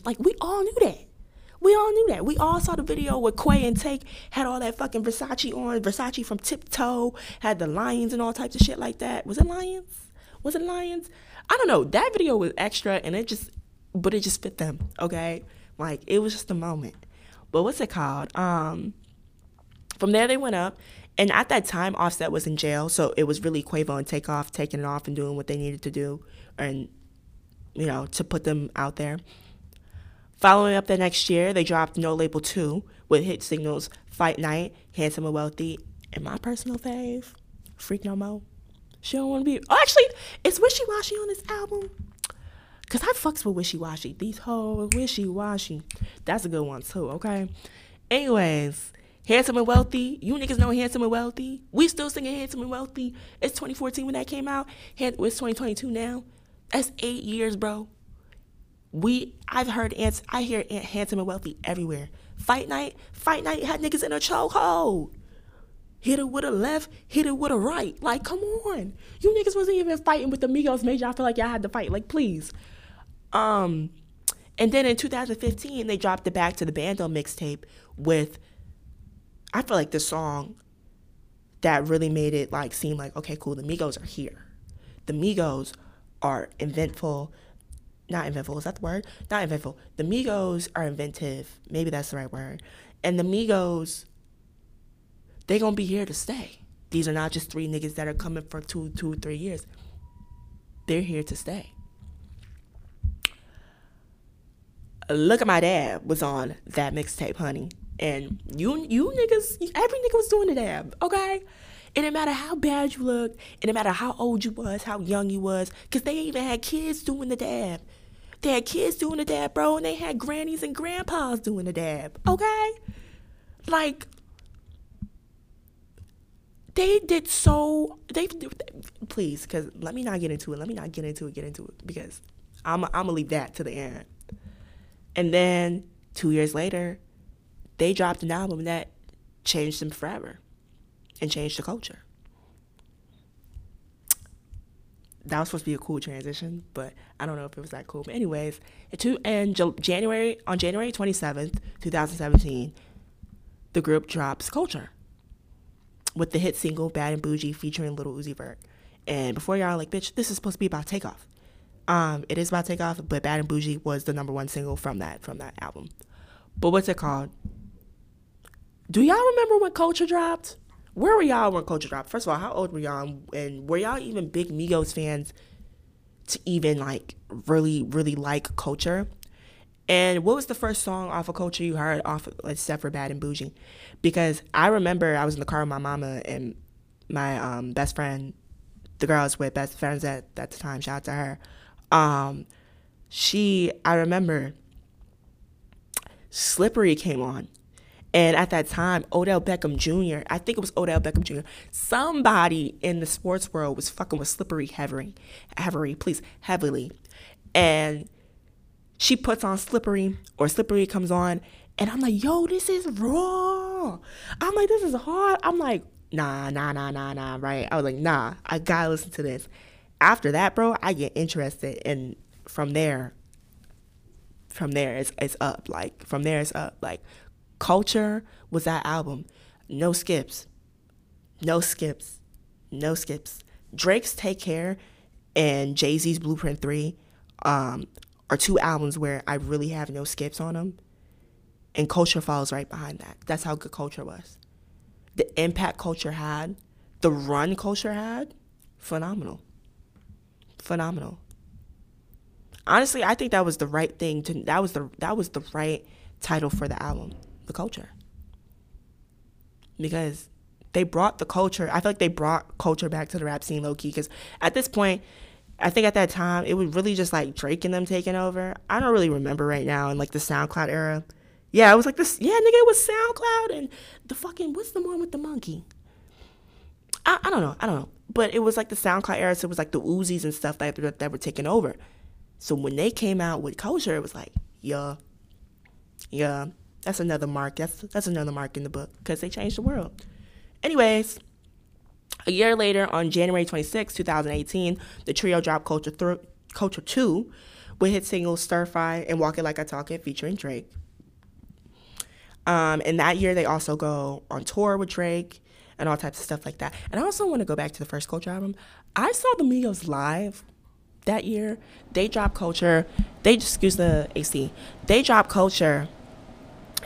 Like, we all knew that. We all saw the video where Quay and Take had all that fucking Versace on. Versace from Tiptoe had the lions and all types of shit like that. Was it lions? I don't know. That video was extra, and it just fit them, okay? Like, it was just a moment. But what's it called? From there they went up, and at that time Offset was in jail, so it was really Quavo and Takeoff taking it off and doing what they needed to do, and you know, to put them out there. Following up the next year, they dropped No Label 2 with hit singles Fight Night, Handsome and Wealthy, and my personal fave, Freak No Mo. She don't want to be. Oh, actually, it's Wishy Washy on this album. Cause I fucks with Wishy Washy. These whole Wishy Washy. That's a good one too, okay? Anyways, Handsome and Wealthy. You niggas know Handsome and Wealthy. We still singing Handsome and Wealthy. It's 2014 when that came out. It's 2022 now. That's 8 years, bro. I hear Handsome and Wealthy everywhere. Fight night had niggas in a chokehold. Hit it with a left, hit it with a right. Like, come on. You niggas wasn't even fighting with the Migos, made y'all feel like y'all had to fight. Like, please. And then in 2015, they dropped the Back to the Bando mixtape with, I feel like, the song that really made it like seem like, okay, cool, the Migos are here. The Migos are inventive. The Migos are inventive. Maybe that's the right word. And the Migos, they gonna be here to stay. These are not just three niggas that are coming for two, 3 years. They're here to stay. Look at My Dab was on that mixtape, honey. And you niggas, every nigga was doing the dab, okay? It didn't matter how bad you looked. It didn't matter how old you was, how young you was, because they even had kids doing the dab. They had kids doing the dab, bro, and they had grannies and grandpas doing the dab, okay? Like, they did so, please, because let me not get into it. Let me not get into it, because I'm going to leave that to the end. And then 2 years later, they dropped an album that changed them forever and changed the culture. That was supposed to be a cool transition, but I don't know if it was that cool. But anyways, on January 27th, 2017, the group drops Culture with the hit single Bad and Bougie featuring Lil Uzi Vert. And before y'all are like, bitch, this is supposed to be about Takeoff. It is about Takeoff, but Bad and Bougie was the number one single from that album. But what's it called? Do y'all remember when Culture dropped? Where were y'all when Culture dropped? First of all, how old were y'all? And were y'all even big Migos fans to even, like, really, really like Culture? And what was the first song off of Culture you heard except for Bad and Bougie? Because I remember I was in the car with my mama and my best friend, the girl I was with, best friends at the time, shout out to her. I remember Slippery came on. And at that time, I think it was Odell Beckham Jr., somebody in the sports world was fucking with Slippery heavily. And she puts on Slippery, or Slippery comes on, and I'm like, yo, this is raw. I'm like, this is hard. I'm like, nah, right? I was like, nah, I gotta listen to this. After that, bro, I get interested, and from there, it's up. Like, from there, it's up. Like, Culture was that album. No skips. Drake's Take Care and Jay-Z's Blueprint 3 are two albums where I really have no skips on them. And Culture follows right behind that. That's how good Culture was. The impact Culture had, the run Culture had, phenomenal. Honestly, I think that was the right thing to, that was the right title for the album. The Culture, because they brought the culture. I feel like they brought Culture back to the rap scene low key, because at this point, I think at that time it was really just like Drake and them taking over. I don't really remember right now, in like the SoundCloud era. Yeah, it was like this. Yeah, nigga, it was SoundCloud and the fucking, what's the one with the monkey? I don't know. But it was like the SoundCloud era, so it was like the Uzis and stuff that were taking over. So when they came out with Culture, it was like, yeah. That's another mark. That's another mark in the book, because they changed the world. Anyways, a year later, on January 26, 2018, the trio dropped Culture 2 with hit singles Stir Fry and Walk It Like I Talk It featuring Drake. And that year, they also go on tour with Drake and all types of stuff like that. And I also want to go back to the first Culture album. I saw the Migos live that year. They dropped Culture. They dropped Culture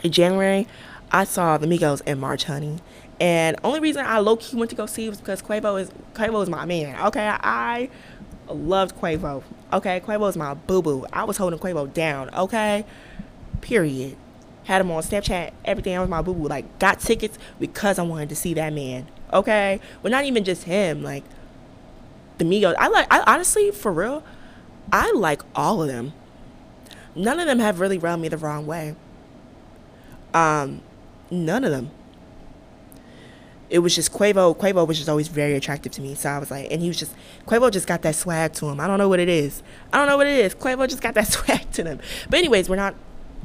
in January. I saw the Migos in March, honey. And only reason I low-key went to go see was because Quavo is my man. Okay, I loved Quavo. Okay, Quavo is my boo-boo. I was holding Quavo down, okay? Period. Had him on Snapchat, everything. I was my boo-boo. Like, got tickets because I wanted to see that man, okay? Well, not even just him, like, the Migos. Honestly, for real, I like all of them. None of them have really rubbed me the wrong way. None of them. It was just Quavo was just always very attractive to me. So I was like, and he was just, Quavo just got that swag to him. I don't know what it is. Quavo just got that swag to them. But anyways,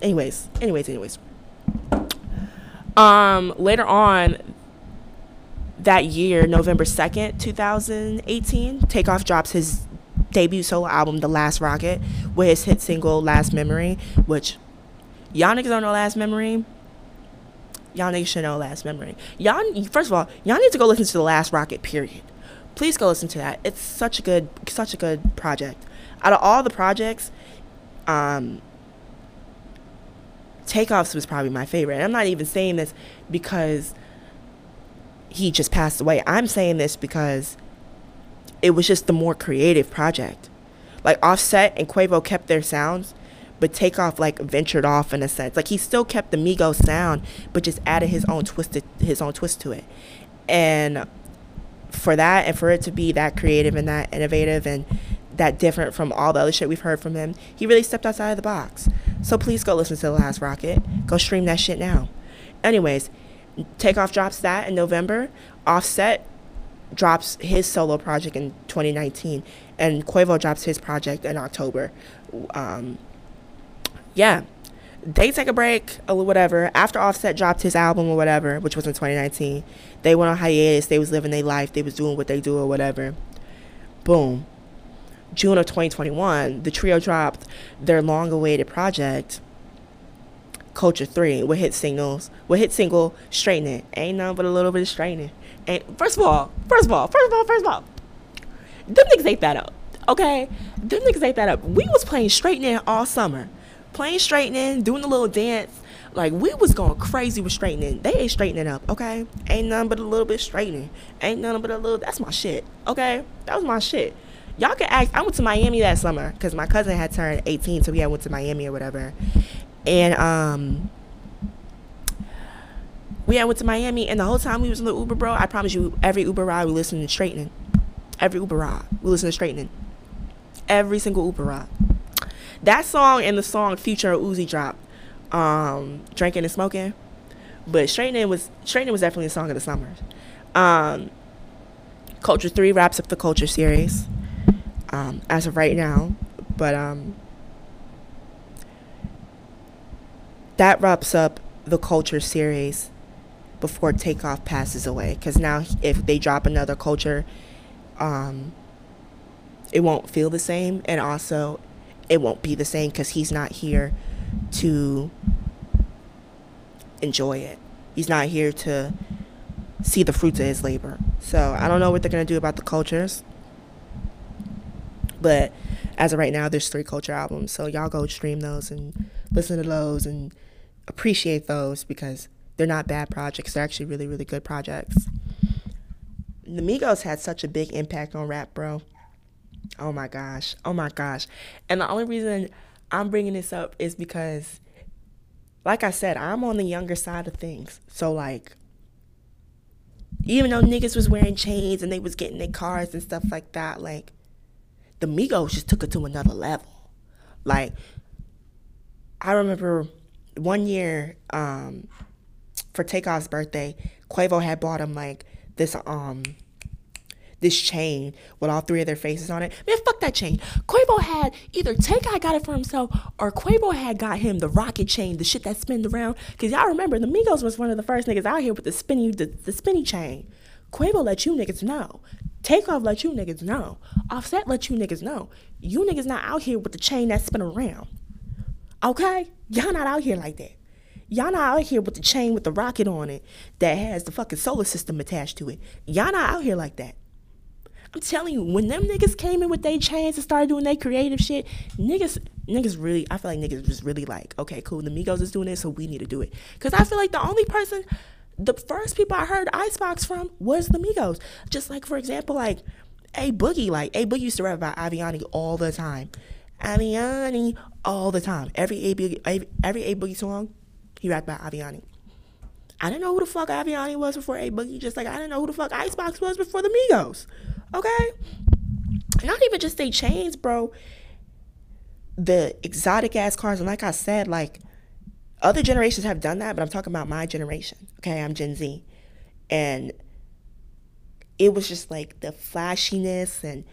anyways. Later on that year, November 2nd, 2018, Takeoff drops his debut solo album, The Last Rocket, with his hit single, Last Memory, which, y'all niggas don't know Last Memory. Y'all niggas should know Last Memory. First of all, y'all need to go listen to The Last Rocket, period. Please go listen to that. It's such a good project. Out of all the projects, Takeoff's was probably my favorite. And I'm not even saying this because he just passed away. I'm saying this because it was just the more creative project. Like, Offset and Quavo kept their sounds, but Takeoff, like, ventured off in a sense. Like, he still kept the Migos sound, but just added his own twist to it. And for that and for it to be that creative and that innovative and that different from all the other shit we've heard from him, he really stepped outside of the box. So please go listen to The Last Rocket. Go stream that shit now. Anyways, Takeoff drops that in November. Offset drops his solo project in 2019. And Quavo drops his project in October. Yeah. They take a break or whatever. After Offset dropped his album or whatever, which was in 2019, they went on hiatus. They was living their life. They was doing what they do or whatever. Boom. June of 2021, the trio dropped their long-awaited project, Culture 3, with hit single Straighten It. Ain't nothing but a little bit of straightening. And first of all, them niggas ate that up, okay? Them niggas ate that up. We was playing Straighten It all summer. Playing Straighten It, doing the little dance. Like, we was going crazy with Straighten It. They ain't straightening up, okay? Ain't nothing but a little bit straightening. Ain't nothing but a little, that's my shit, okay? That was my shit. Y'all can ask. I went to Miami that summer because my cousin had turned 18, so we had went to Miami or whatever. And we had went to Miami, and the whole time we was in the Uber, bro, I promise you, every Uber ride we listened to Straightening. Every Uber ride we listened to Straightening. Every single Uber ride. That song and the song Future Uzi dropped, Drinking and Smoking. But Straightening was definitely a song of the summer. Culture 3 wraps up the Culture series. As of right now, but that wraps up the Culture series before Takeoff passes away, because now if they drop another Culture, it won't feel the same, and also it won't be the same because he's not here to enjoy it. He's not here to see the fruits of his labor. So I don't know what they're going to do about the Cultures. But as of right now, there's 3 Culture albums. So y'all go stream those and listen to those and appreciate those, because they're not bad projects. They're actually really, really good projects. The Migos had such a big impact on rap, bro. Oh, my gosh. And the only reason I'm bringing this up is because, like I said, I'm on the younger side of things. So, like, even though niggas was wearing chains and they was getting their cars and stuff like that, like, the Migos just took it to another level. Like, I remember one year for Takeoff's birthday, Quavo had bought him like this chain with all 3 of their faces on it. Man, fuck that chain. Quavo had either Takeoff got it for himself or Quavo had got him the rocket chain, the shit that spins around. Because y'all remember the Migos was one of the first niggas out here with the spinny chain. Quavo let you niggas know. Takeoff let you niggas know. Offset let you niggas know. You niggas not out here with the chain that spin around. Okay? Y'all not out here like that. Y'all not out here with the chain with the rocket on it that has the fucking solar system attached to it. Y'all not out here like that. I'm telling you, when them niggas came in with their chains and started doing their creative shit, niggas really, I feel like niggas was really like, okay, cool, the Migos is doing this, so we need to do it. Because I feel like the first people I heard Icebox from was the Migos. Just like, for example, like A-Boogie. Like, A-Boogie used to rap about Aviani all the time. Aviani all the time. Every A-Boogie song, he rapped about Aviani. I didn't know who the fuck Aviani was before A-Boogie, just like I didn't know who the fuck Icebox was before the Migos. Okay? Not even just they chains, bro. The exotic-ass cars. And like I said, like, other generations have done that, but I'm talking about my generation. Okay, I'm Gen Z. And it was just like the flashiness and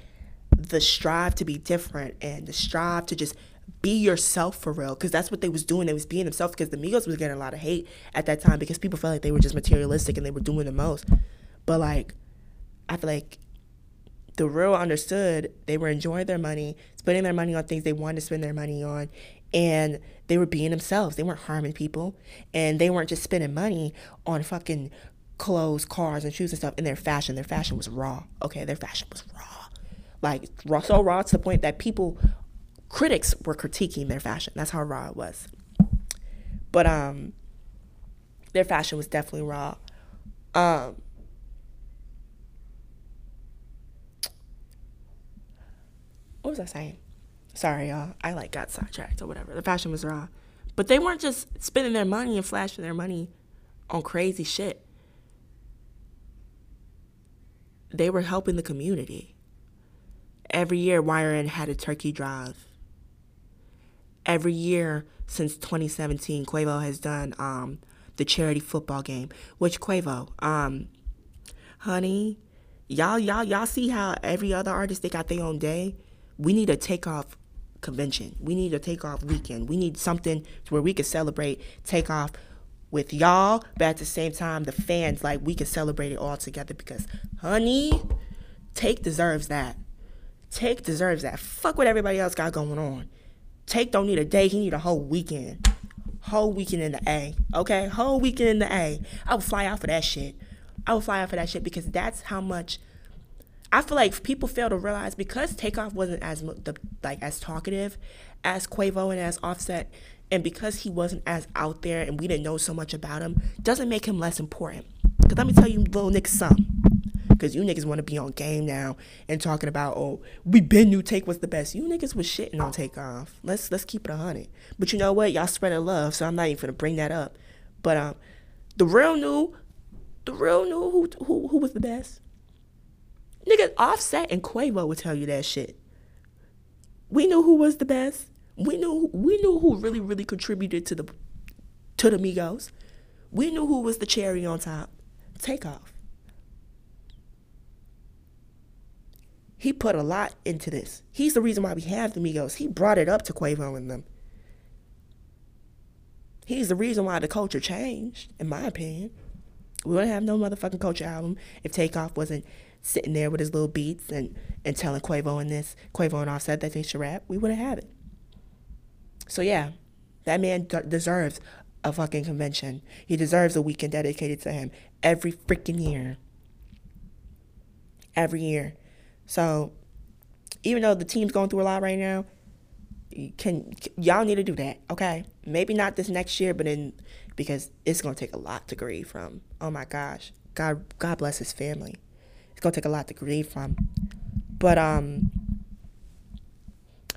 the strive to be different and the strive to just be yourself for real, because that's what they was doing. They was being themselves, because the Migos was getting a lot of hate at that time because people felt like they were just materialistic and they were doing the most. But, like, I feel like the real understood they were enjoying their money, spending their money on things they wanted to spend their money on, and they were being themselves. They weren't harming people, and they weren't just spending money on fucking clothes, cars, and shoes and stuff. And their fashion was raw. Okay, their fashion was raw, like raw, so raw to the point that critics were critiquing their fashion. That's how raw it was. But their fashion was definitely raw. What was I saying? Sorry, y'all. I got sidetracked or whatever. The fashion was raw. But they weren't just spending their money and flashing their money on crazy shit. they were helping the community. Every year, YRN had a turkey drive. Every year since 2017, Quavo has done the charity football game. Which Quavo, honey, y'all see how every other artist, they got their own day? We need a Takeoff convention. We need a Takeoff weekend. We need something where we can celebrate Takeoff with y'all, but at the same time, the fans, like, we can celebrate it all together because, honey, Take deserves that. Take deserves that. Fuck what everybody else got going on. Take don't need a day. He need a whole weekend. Whole weekend in the A, okay? Whole weekend in the A. I would fly out for that shit. I would fly out for that shit because that's how much I feel like people fail to realize, because Takeoff wasn't as talkative as Quavo and as Offset, and because he wasn't as out there and we didn't know so much about him, doesn't make him less important. Because let me tell you little niggas something. Because you niggas want to be on game now and talking about, oh, we been new, Take was the best. You niggas was shitting on Takeoff. Let's keep it 100. But you know what? Y'all spreading love, so I'm not even going to bring that up. But the real new who was the best? Niggas, Offset and Quavo would tell you that shit. We knew who was the best. We knew who really, really contributed to the Migos. We knew who was the cherry on top. Takeoff. He put a lot into this. He's the reason why we have the Migos. He brought it up to Quavo and them. He's the reason why the culture changed, in my opinion. We wouldn't have no motherfucking culture album if Takeoff wasn't sitting there with his little beats and telling Quavo and Offset that they should rap. We wouldn't have it. So yeah, that man deserves a fucking convention. He deserves a weekend dedicated to him every freaking year. Every year. So even though the team's going through a lot right now, y'all need to do that, okay? Maybe not this next year, but because it's going to take a lot to grieve from. Oh my gosh. God bless his family. It's going to take a lot to grieve from. But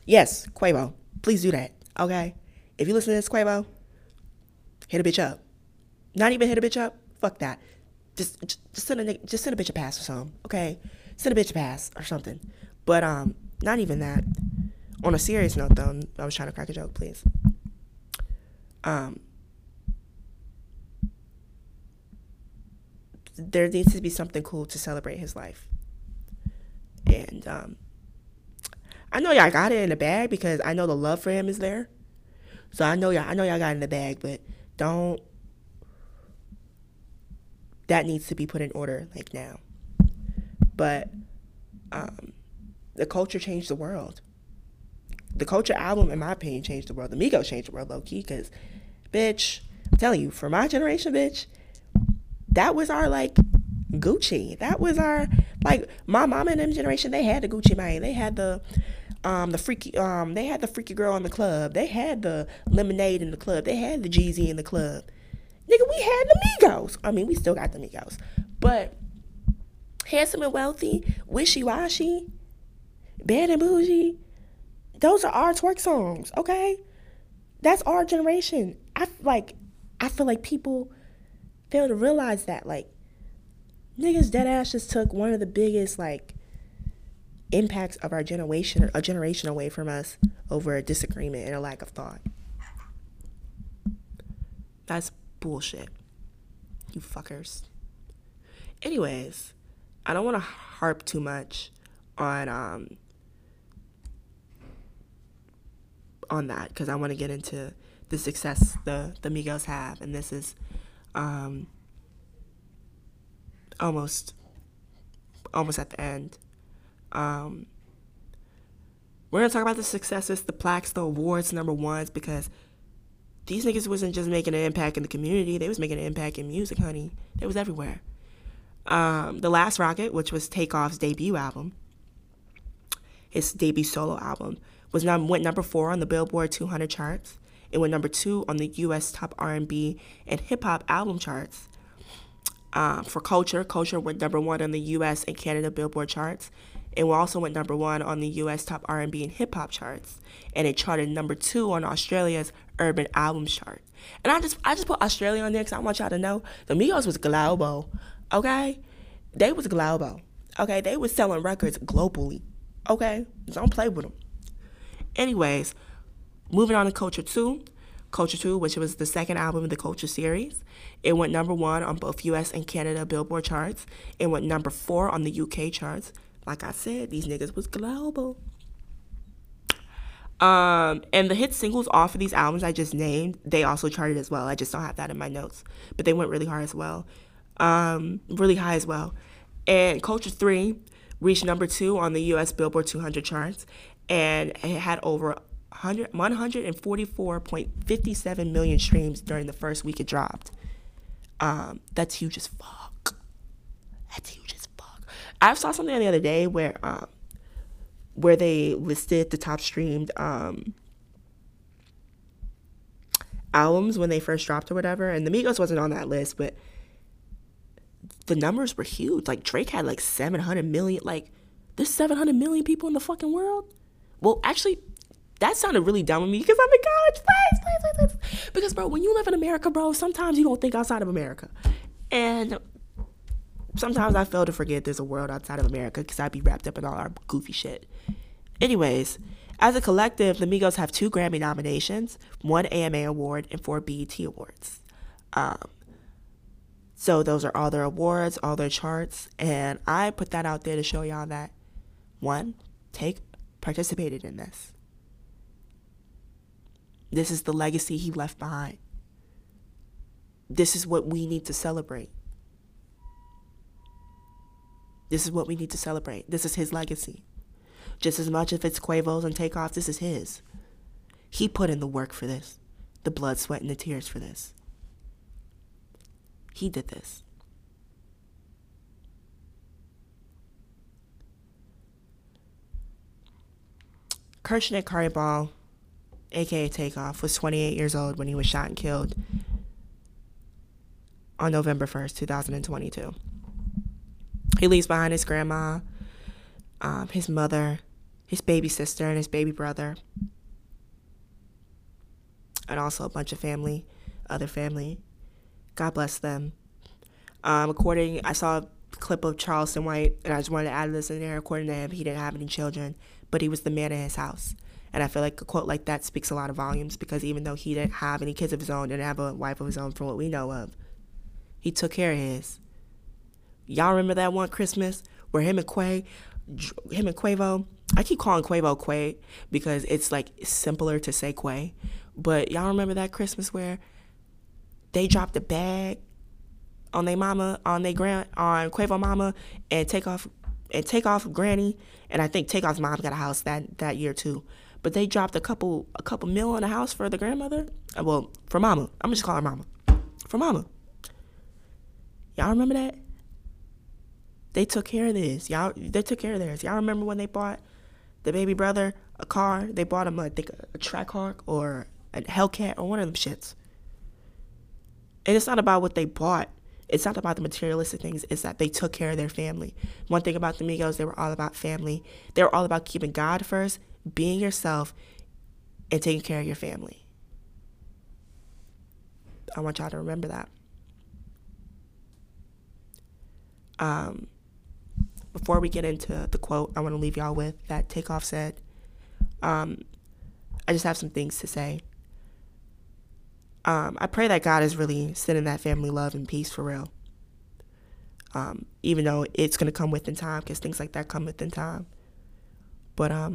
yes, Quavo, please do that. Okay, if you listen to this, Quavo, hit a bitch up. Not even hit a bitch up. Fuck that. Just send a bitch a pass or something. Okay, send a bitch a pass or something. But not even that. On a serious note, though, I was trying to crack a joke. Please. There needs to be something cool to celebrate his life. And I know y'all got it in the bag because I know the love for him is there. So I know y'all got it in the bag, but don't. That needs to be put in order, like, now. But the culture changed the world. The Culture album, in my opinion, changed the world. The Migos changed the world, low key, because, bitch, I'm telling you, for my generation, bitch, that was our, like, Gucci. That was our, like, my mama and them generation. They had the Gucci Mane. They had the freaky girl in the club. They had the lemonade in the club. They had the Jeezy in the club. Nigga, we had the Migos. I mean, we still got the Migos. But Handsome and Wealthy, Wishy Washy, Bad and Bougie, those are our twerk songs, okay? That's our generation. I feel like people fail to realize that, like, niggas deadass just took one of the biggest, like, impacts of our generation, or a generation away from us, over a disagreement and a lack of thought. That's bullshit, you fuckers. Anyways, I don't want to harp too much on that, because I want to get into the success the Migos have, and this is almost at the end. We're going to talk about the successes, the plaques, the awards, number 1s, because these niggas wasn't just making an impact in the community. They was making an impact in music, honey. They was everywhere. The Last Rocket, which was Takeoff's debut album, his debut solo album, went number 4 on the Billboard 200 charts. It went number 2 on the U.S. top R&B and hip-hop album charts. For Culture, Culture went number 1 on the U.S. and Canada Billboard charts. It also went number 1 on the U.S. top R&B and hip-hop charts. And it charted number 2 on Australia's Urban Albums chart. And I just put Australia on there because I want y'all to know the Migos was global, okay? They was global. Okay, they was selling records globally. Okay, don't play with them. Anyways, moving on to Culture 2. Culture 2, which was the second album of the Culture series. It went number 1 on both US and Canada Billboard charts. It went number 4 on the UK charts. Like I said, these niggas was global. And the hit singles off of these albums I just named, they also charted as well. I just don't have that in my notes. But they went really hard as well. Really high as well. And Culture 3 reached number 2 on the US Billboard 200 charts. And it had over 144.57 million streams during the first week it dropped. That's huge as fuck. That's huge as fuck. I saw something the other day where they listed the top streamed albums when they first dropped or whatever, and the Migos wasn't on that list, but the numbers were huge. Like Drake had like 700 million. Like there's 700 million people in the fucking world. Well, actually, that sounded really dumb to me because I'm in college. Please. Because, bro, when you live in America, bro, sometimes you don't think outside of America. And sometimes I fail to forget there's a world outside of America because I'd be wrapped up in all our goofy shit. Anyways, as a collective, the Migos have 2 Grammy nominations, 1 AMA award, and 4 BET awards. So those are all their awards, all their charts. And I put that out there to show y'all that, 1, Take participated in this. This is the legacy he left behind. This is what we need to celebrate. This is what we need to celebrate. This is his legacy. Just as much if it's Quavo's and Takeoff, this is his. He put in the work for this. The blood, sweat, and the tears for this. He did this. Kershnick Curryball, a.k.a. Takeoff, was 28 years old when he was shot and killed on November 1st, 2022. He leaves behind his grandma, his mother, his baby sister, and his baby brother, and also a bunch of family, other family. God bless them. I saw a clip of Charleston White, and I just wanted to add this in there. According to him, he didn't have any children, but he was the man in his house. And I feel like a quote like that speaks a lot of volumes, because even though he didn't have any kids of his own, didn't have a wife of his own from what we know of, he took care of his. Y'all remember that one Christmas where him and Quavo, I keep calling Quavo Quay because it's like simpler to say Quay, but y'all remember that Christmas where they dropped a bag on their mama, on Quavo mama, and Takeoff granny, and I think Takeoff's mom got a house that year too. But they dropped a couple mil on the house for the grandmother. Well, for mama. I'm just calling her mama. For mama. Y'all remember that? They took care of this. They took care of theirs. Y'all remember when they bought the baby brother a car? They bought him, I think, a track hawk or a Hellcat or one of them shits. And it's not about what they bought. It's not about the materialistic things. It's that they took care of their family. One thing about the Migos, they were all about family. They were all about keeping God first, being yourself, and taking care of your family. I want y'all to remember that. Before we get into the quote, I want to leave y'all with that Takeoff said. I just have some things to say. I pray that God is really sending that family love and peace for real. Even though it's going to come within time, because things like that come within time. But I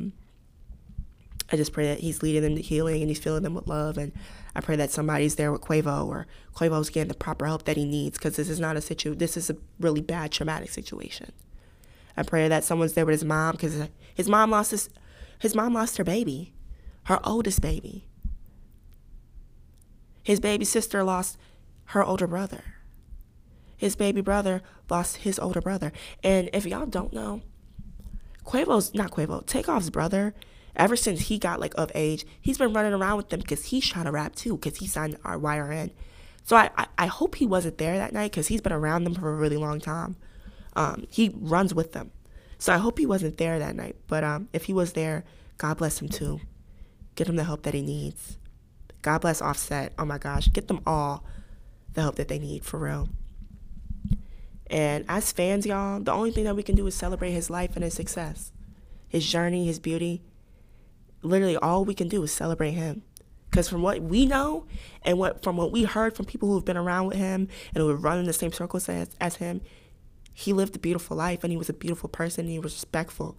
just pray that he's leading them to healing and he's filling them with love. And I pray that somebody's there with Quavo, or Quavo's getting the proper help that he needs, because this is a really bad traumatic situation. I pray that someone's there with his mom, because his mom lost her baby, her oldest baby. His baby sister lost her older brother. His baby brother lost his older brother. And if y'all don't know, Takeoff's brother, ever since he got like of age, he's been running around with them because he's trying to rap too, because he signed our YRN. So I hope he wasn't there that night, because he's been around them for a really long time. He runs with them. So I hope he wasn't there that night. But if he was there, God bless him too. Get him the help that he needs. God bless Offset. Oh my gosh. Get them all the help that they need for real. And as fans, y'all, the only thing that we can do is celebrate his life and his success, his journey, his beauty. Literally all we can do is celebrate him. Because from what we know and from what we heard from people who've been around with him and who have run in the same circles as him, he lived a beautiful life and he was a beautiful person and he was respectful.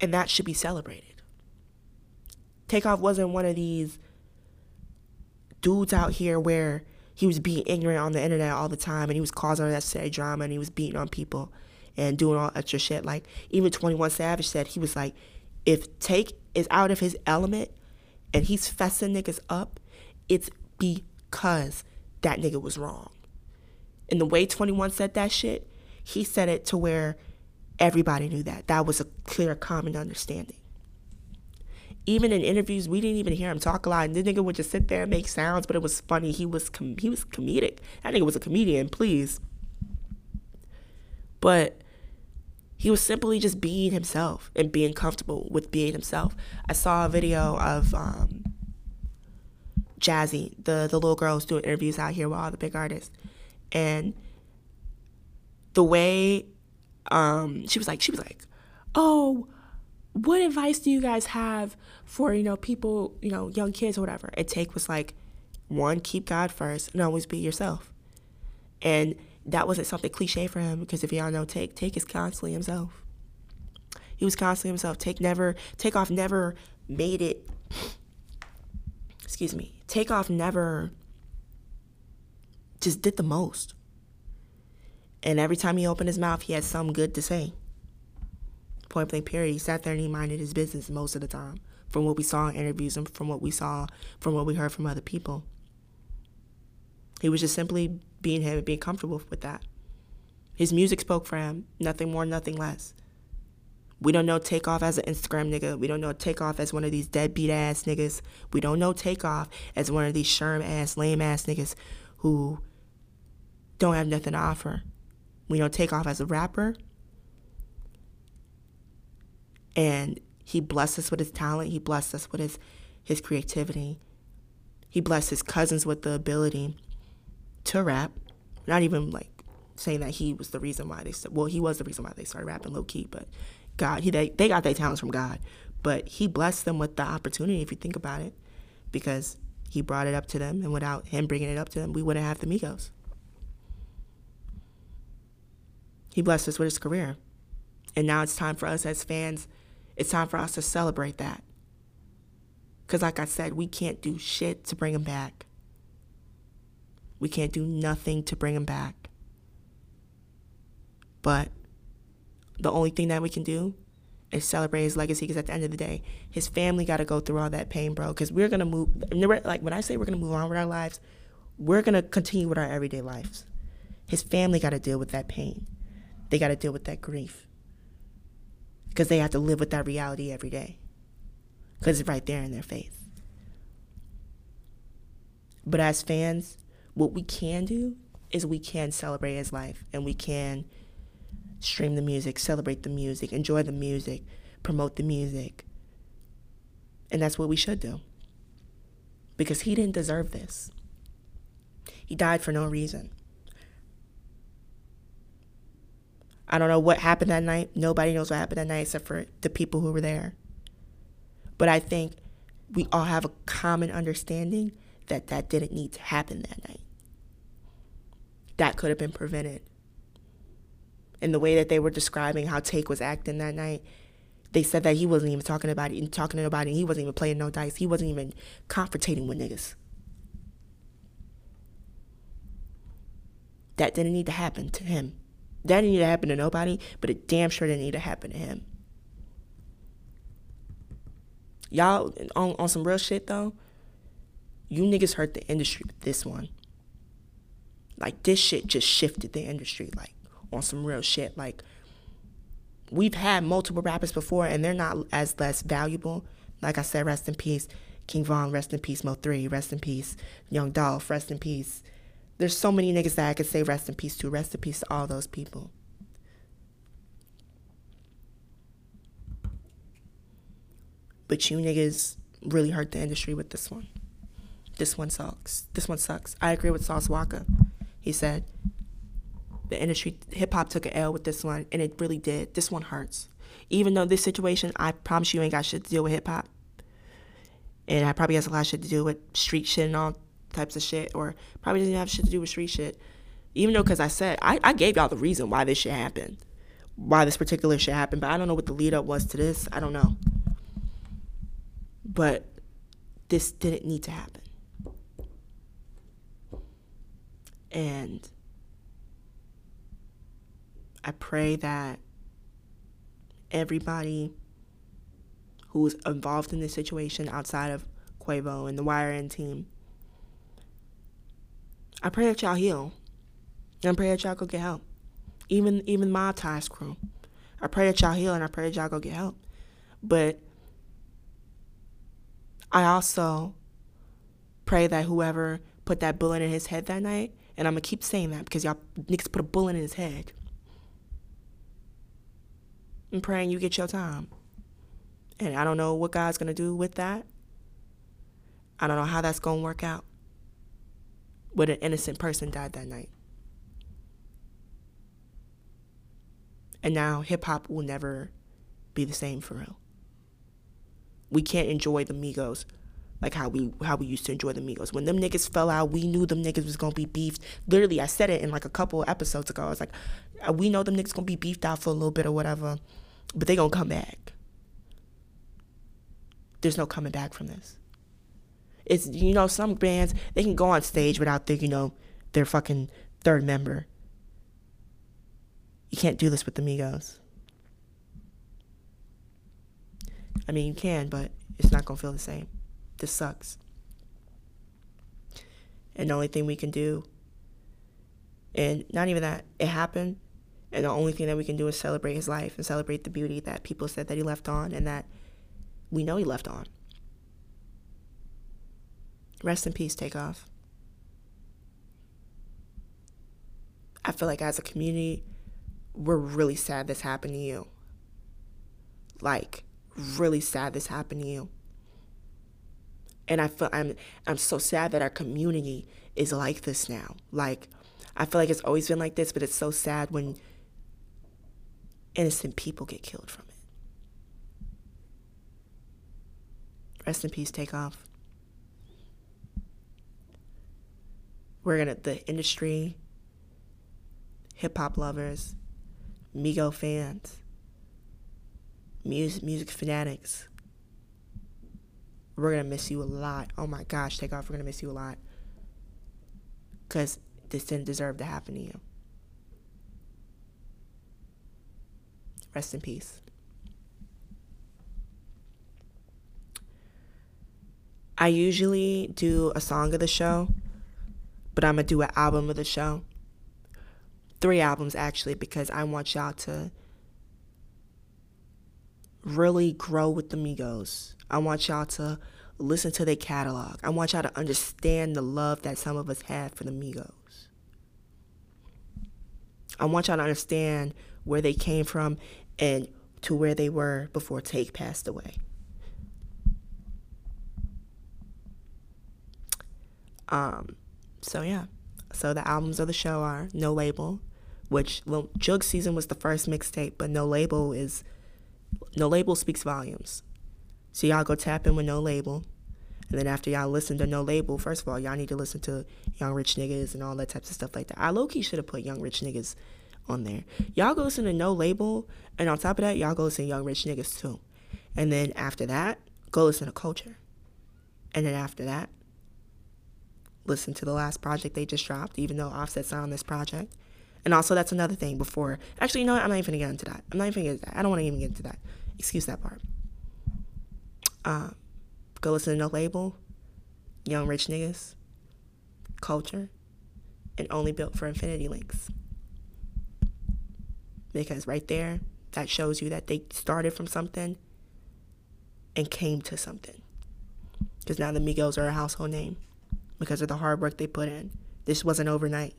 And that should be celebrated. Takeoff wasn't one of these dudes out here where he was being ignorant on the internet all the time and he was causing unnecessary drama and he was beating on people and doing all extra shit. Like, even 21 Savage said, he was like, if Take is out of his element and he's fessing niggas up, it's because that nigga was wrong. And the way 21 said that shit, he said it to where everybody knew that. That was a clear, common understanding. Even in interviews, we didn't even hear him talk a lot. And this nigga would just sit there and make sounds, but it was funny. He was comedic. That nigga was a comedian, please. But he was simply just being himself and being comfortable with being himself. I saw a video of Jazzy, the little girl who's doing interviews out here with all the big artists. And the way she was like, oh, what advice do you guys have for, people, young kids or whatever? And Take was like, one, keep God first and always be yourself. And that wasn't something cliche for him, because if y'all know Take is constantly himself. He was constantly himself. Takeoff never made it, excuse me. Takeoff never just did the most. And every time he opened his mouth, he had something good to say. Point blank period. He sat there and he minded his business most of the time, from what we saw in interviews and from what we heard from other people. He was just simply being him and being comfortable with that. His music spoke for him, nothing more, nothing less. We don't know Takeoff as an Instagram nigga. We don't know Takeoff as one of these deadbeat ass niggas. We don't know Takeoff as one of these sherm ass, lame ass niggas who don't have nothing to offer. We know Takeoff as a rapper. And he blessed us with his talent. He blessed us with his creativity. He blessed his cousins with the ability to rap. Not even like saying that he was the reason why he was the reason why they started rapping low key, but God, they got their talents from God. But he blessed them with the opportunity, if you think about it, because he brought it up to them, and without him bringing it up to them, we wouldn't have the Migos. He blessed us with his career. And now it's time for us as fans, it's time for us to celebrate that. Because like I said, we can't do shit to bring him back. We can't do nothing to bring him back. But the only thing that we can do is celebrate his legacy, because at the end of the day, his family got to go through all that pain, bro. Because we're going to move, like when I say we're going to move on with our lives, we're going to continue with our everyday lives. His family got to deal with that pain. They got to deal with that grief. Because they have to live with that reality every day. Because it's right there in their face. But as fans, what we can do is we can celebrate his life. And we can stream the music, celebrate the music, enjoy the music, promote the music. And that's what we should do. Because he didn't deserve this. He died for no reason. I don't know what happened that night. Nobody knows what happened that night except for the people who were there. But I think we all have a common understanding that that didn't need to happen that night. That could have been prevented. And the way that they were describing how Take was acting that night, they said that he wasn't even talking to nobody. He wasn't even playing no dice. He wasn't even confrontating with niggas. That didn't need to happen to him. That didn't need to happen to nobody, but it damn sure didn't need to happen to him. Y'all, on some real shit, though, you niggas hurt the industry with this one. Like, this shit just shifted the industry, like, on some real shit. Like, we've had multiple rappers before, and they're not as less valuable. Like I said, rest in peace, King Von, rest in peace, Mo3, rest in peace, Young Dolph, rest in peace. There's so many niggas that I could say rest in peace to. Rest in peace to all those people. But you niggas really hurt the industry with this one. This one sucks. I agree with Sauce Walker. He said, the industry, hip-hop took an L with this one, and it really did. This one hurts. Even though this situation, I promise you ain't got shit to deal with hip-hop. And I probably has a lot of shit to do with street shit and all types of shit, or probably doesn't have shit to do with street shit. Even though, because I said, I gave y'all the reason why this shit happened, why this particular shit happened, but I don't know what the lead-up was to this. I don't know. But this didn't need to happen. And I pray that everybody who was involved in this situation outside of Quavo and the YRN team, I pray that y'all heal. And I pray that y'all go get help. Even Mob Ties crew. I pray that y'all heal and I pray that y'all go get help. But I also pray that whoever put that bullet in his head that night, and I'm going to keep saying that because y'all niggas put a bullet in his head. I'm praying you get your time. And I don't know what God's going to do with that. I don't know how that's going to work out. But an innocent person died that night. And now hip-hop will never be the same for real. We can't enjoy the Migos like how we used to enjoy the Migos. When them niggas fell out, we knew them niggas was going to be beefed. Literally, I said it in like a couple episodes ago. I was like, we know them niggas going to be beefed out for a little bit or whatever, but they going to come back. There's no coming back from this. It's, you know, some bands, they can go on stage without their, you know, their fucking third member. You can't do this with the Migos. I mean, you can, but it's not going to feel the same. This sucks. And the only thing we can do, and not even that, it happened, and the only thing that we can do is celebrate his life and celebrate the beauty that people said that he left on and that we know he left on. Rest in peace, Takeoff. I feel like as a community, we're really sad this happened to you. Like, really sad this happened to you. And I feel I'm so sad that our community is like this now. Like, I feel like it's always been like this, but it's so sad when innocent people get killed from it. Rest in peace, Takeoff. The industry, hip-hop lovers, Migo fans, music fanatics, we're going to miss you a lot. Oh my gosh, Takeoff, we're going to miss you a lot. Because this didn't deserve to happen to you. Rest in peace. I usually do a song of the show, but I'm going to do an album of the show. 3 albums, actually, because I want y'all to really grow with the Migos. I want y'all to listen to their catalog. I want y'all to understand the love that some of us had for the Migos. I want y'all to understand where they came from and to where they were before Take passed away. So, yeah. So the albums of the show are No Label, which Lil Jug Season was the first mixtape, but No Label speaks volumes. So y'all go tap in with No Label. And then after y'all listen to No Label, first of all, y'all need to listen to Young Rich Niggas and all that types of stuff like that. I low-key should have put Young Rich Niggas on there. Y'all go listen to No Label, and on top of that, y'all go listen to Young Rich Niggas too. And then after that, go listen to Culture. And then after that, listen to the last project they just dropped, even though Offset's not on this project. And also, that's another thing before. Actually, you know what? I'm not even going to get into that. I don't want to even get into that. Excuse that part. Go listen to No Label, Young Rich Niggas, Culture, and Only Built for Infinity Links. Because right there, that shows you that they started from something and came to something. Because now the Migos are a household name. Because of the hard work they put in. This wasn't overnight.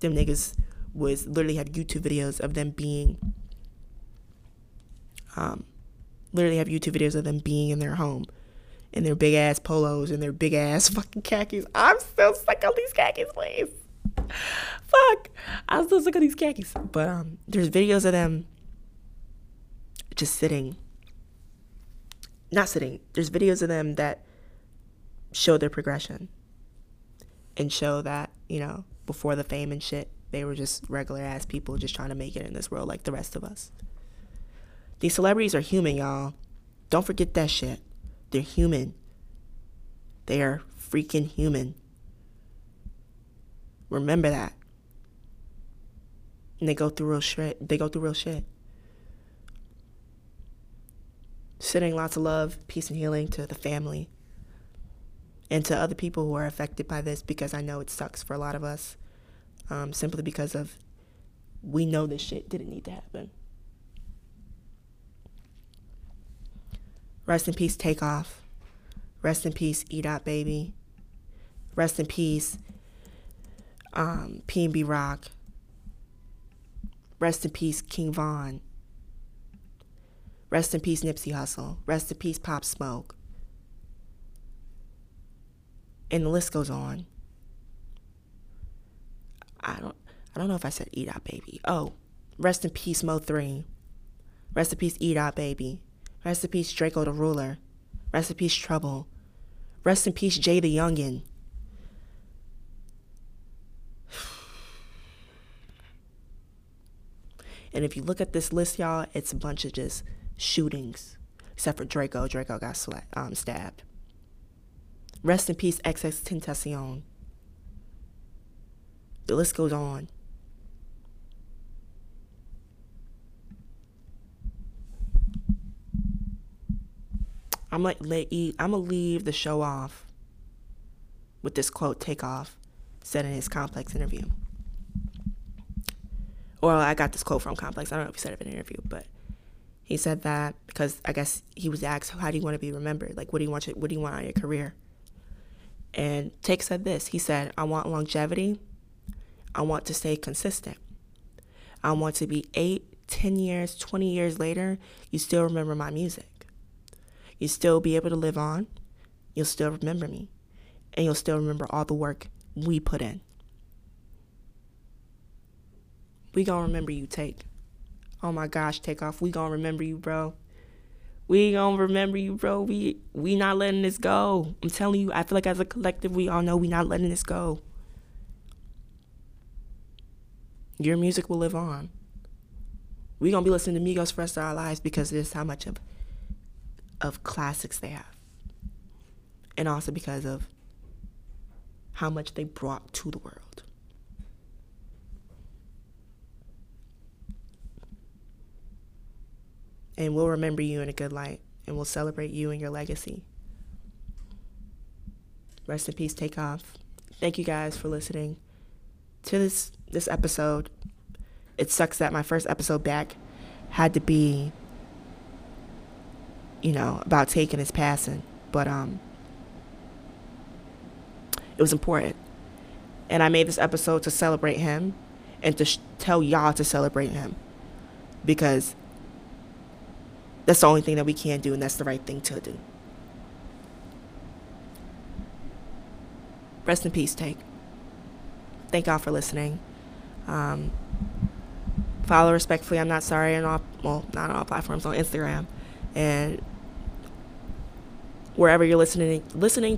Them niggas was literally have YouTube videos of them being, in their home, in their big ass polos, in their big ass fucking khakis. I'm still sick of these khakis, please. Fuck. I'm so sick of these khakis. But there's videos of them just sitting. Not sitting. There's videos of them that show their progression and show that, you know, before the fame and shit, they were just regular ass people just trying to make it in this world like the rest of us. These celebrities are human, y'all. Don't forget that shit. They're human. They are freaking human. Remember that. And they go through real shit. They go through real shit. Sending lots of love, peace, and healing to the family and to other people who are affected by this, because I know it sucks for a lot of us, simply because of we know this shit didn't need to happen. Rest in peace, Takeoff. Rest in peace, E. Baby. Rest in peace, P&B Rock. Rest in peace, King Von. Rest in peace, Nipsey Hussle. Rest in peace, Pop Smoke. And the list goes on. I don't know if I said E. Baby. Oh, rest in peace, Mo3. Rest in peace, E. Baby. Rest in peace, Draco the Ruler. Rest in peace, Trouble. Rest in peace, Jay the Youngin. And if you look at this list, y'all, it's a bunch of just shootings. Except for Draco. Draco got stabbed. Rest in peace, XXXTentacion. The list goes on. I'm gonna leave the show off with this quote Takeoff said in his Complex interview. Or I got this quote from Complex. I don't know if he said it in an interview, but he said that because I guess he was asked, "How do you want to be remembered? Like, what do you want on your career?" And Take said this. He said, "I want longevity. I want to stay consistent. I want to be 8, 10 years, 20 years later, you still remember my music. You'll still be able to live on, you'll still remember me, and you'll still remember all the work we put in. We gonna remember you, Take. Oh my gosh, Takeoff, we gonna remember you, bro. We gonna remember you, bro. We not letting this go. I'm telling you, I feel like as a collective, we all know we not letting this go. Your music will live on. We gonna be listening to Migos for the rest of our lives because this is how much of classics they have, and also because of how much they brought to the world." And we'll remember you in a good light, and we'll celebrate you and your legacy. Rest in peace, Takeoff. Thank you guys for listening to this episode. It sucks that my first episode back had to be, you know, about taking his passing, but it was important, and I made this episode to celebrate him and to tell y'all to celebrate him, because that's the only thing that we can do, and that's the right thing to do. Rest in peace, Take. Thank y'all for listening. Follow Respectfully I'm Not Sorry on all, well, not on all platforms, on Instagram. And wherever you're listening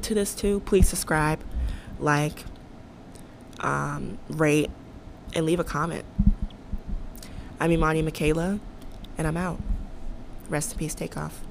to this to, please subscribe, like, rate, and leave a comment. I'm Imani Michaela, and I'm out. Rest in peace, Takeoff.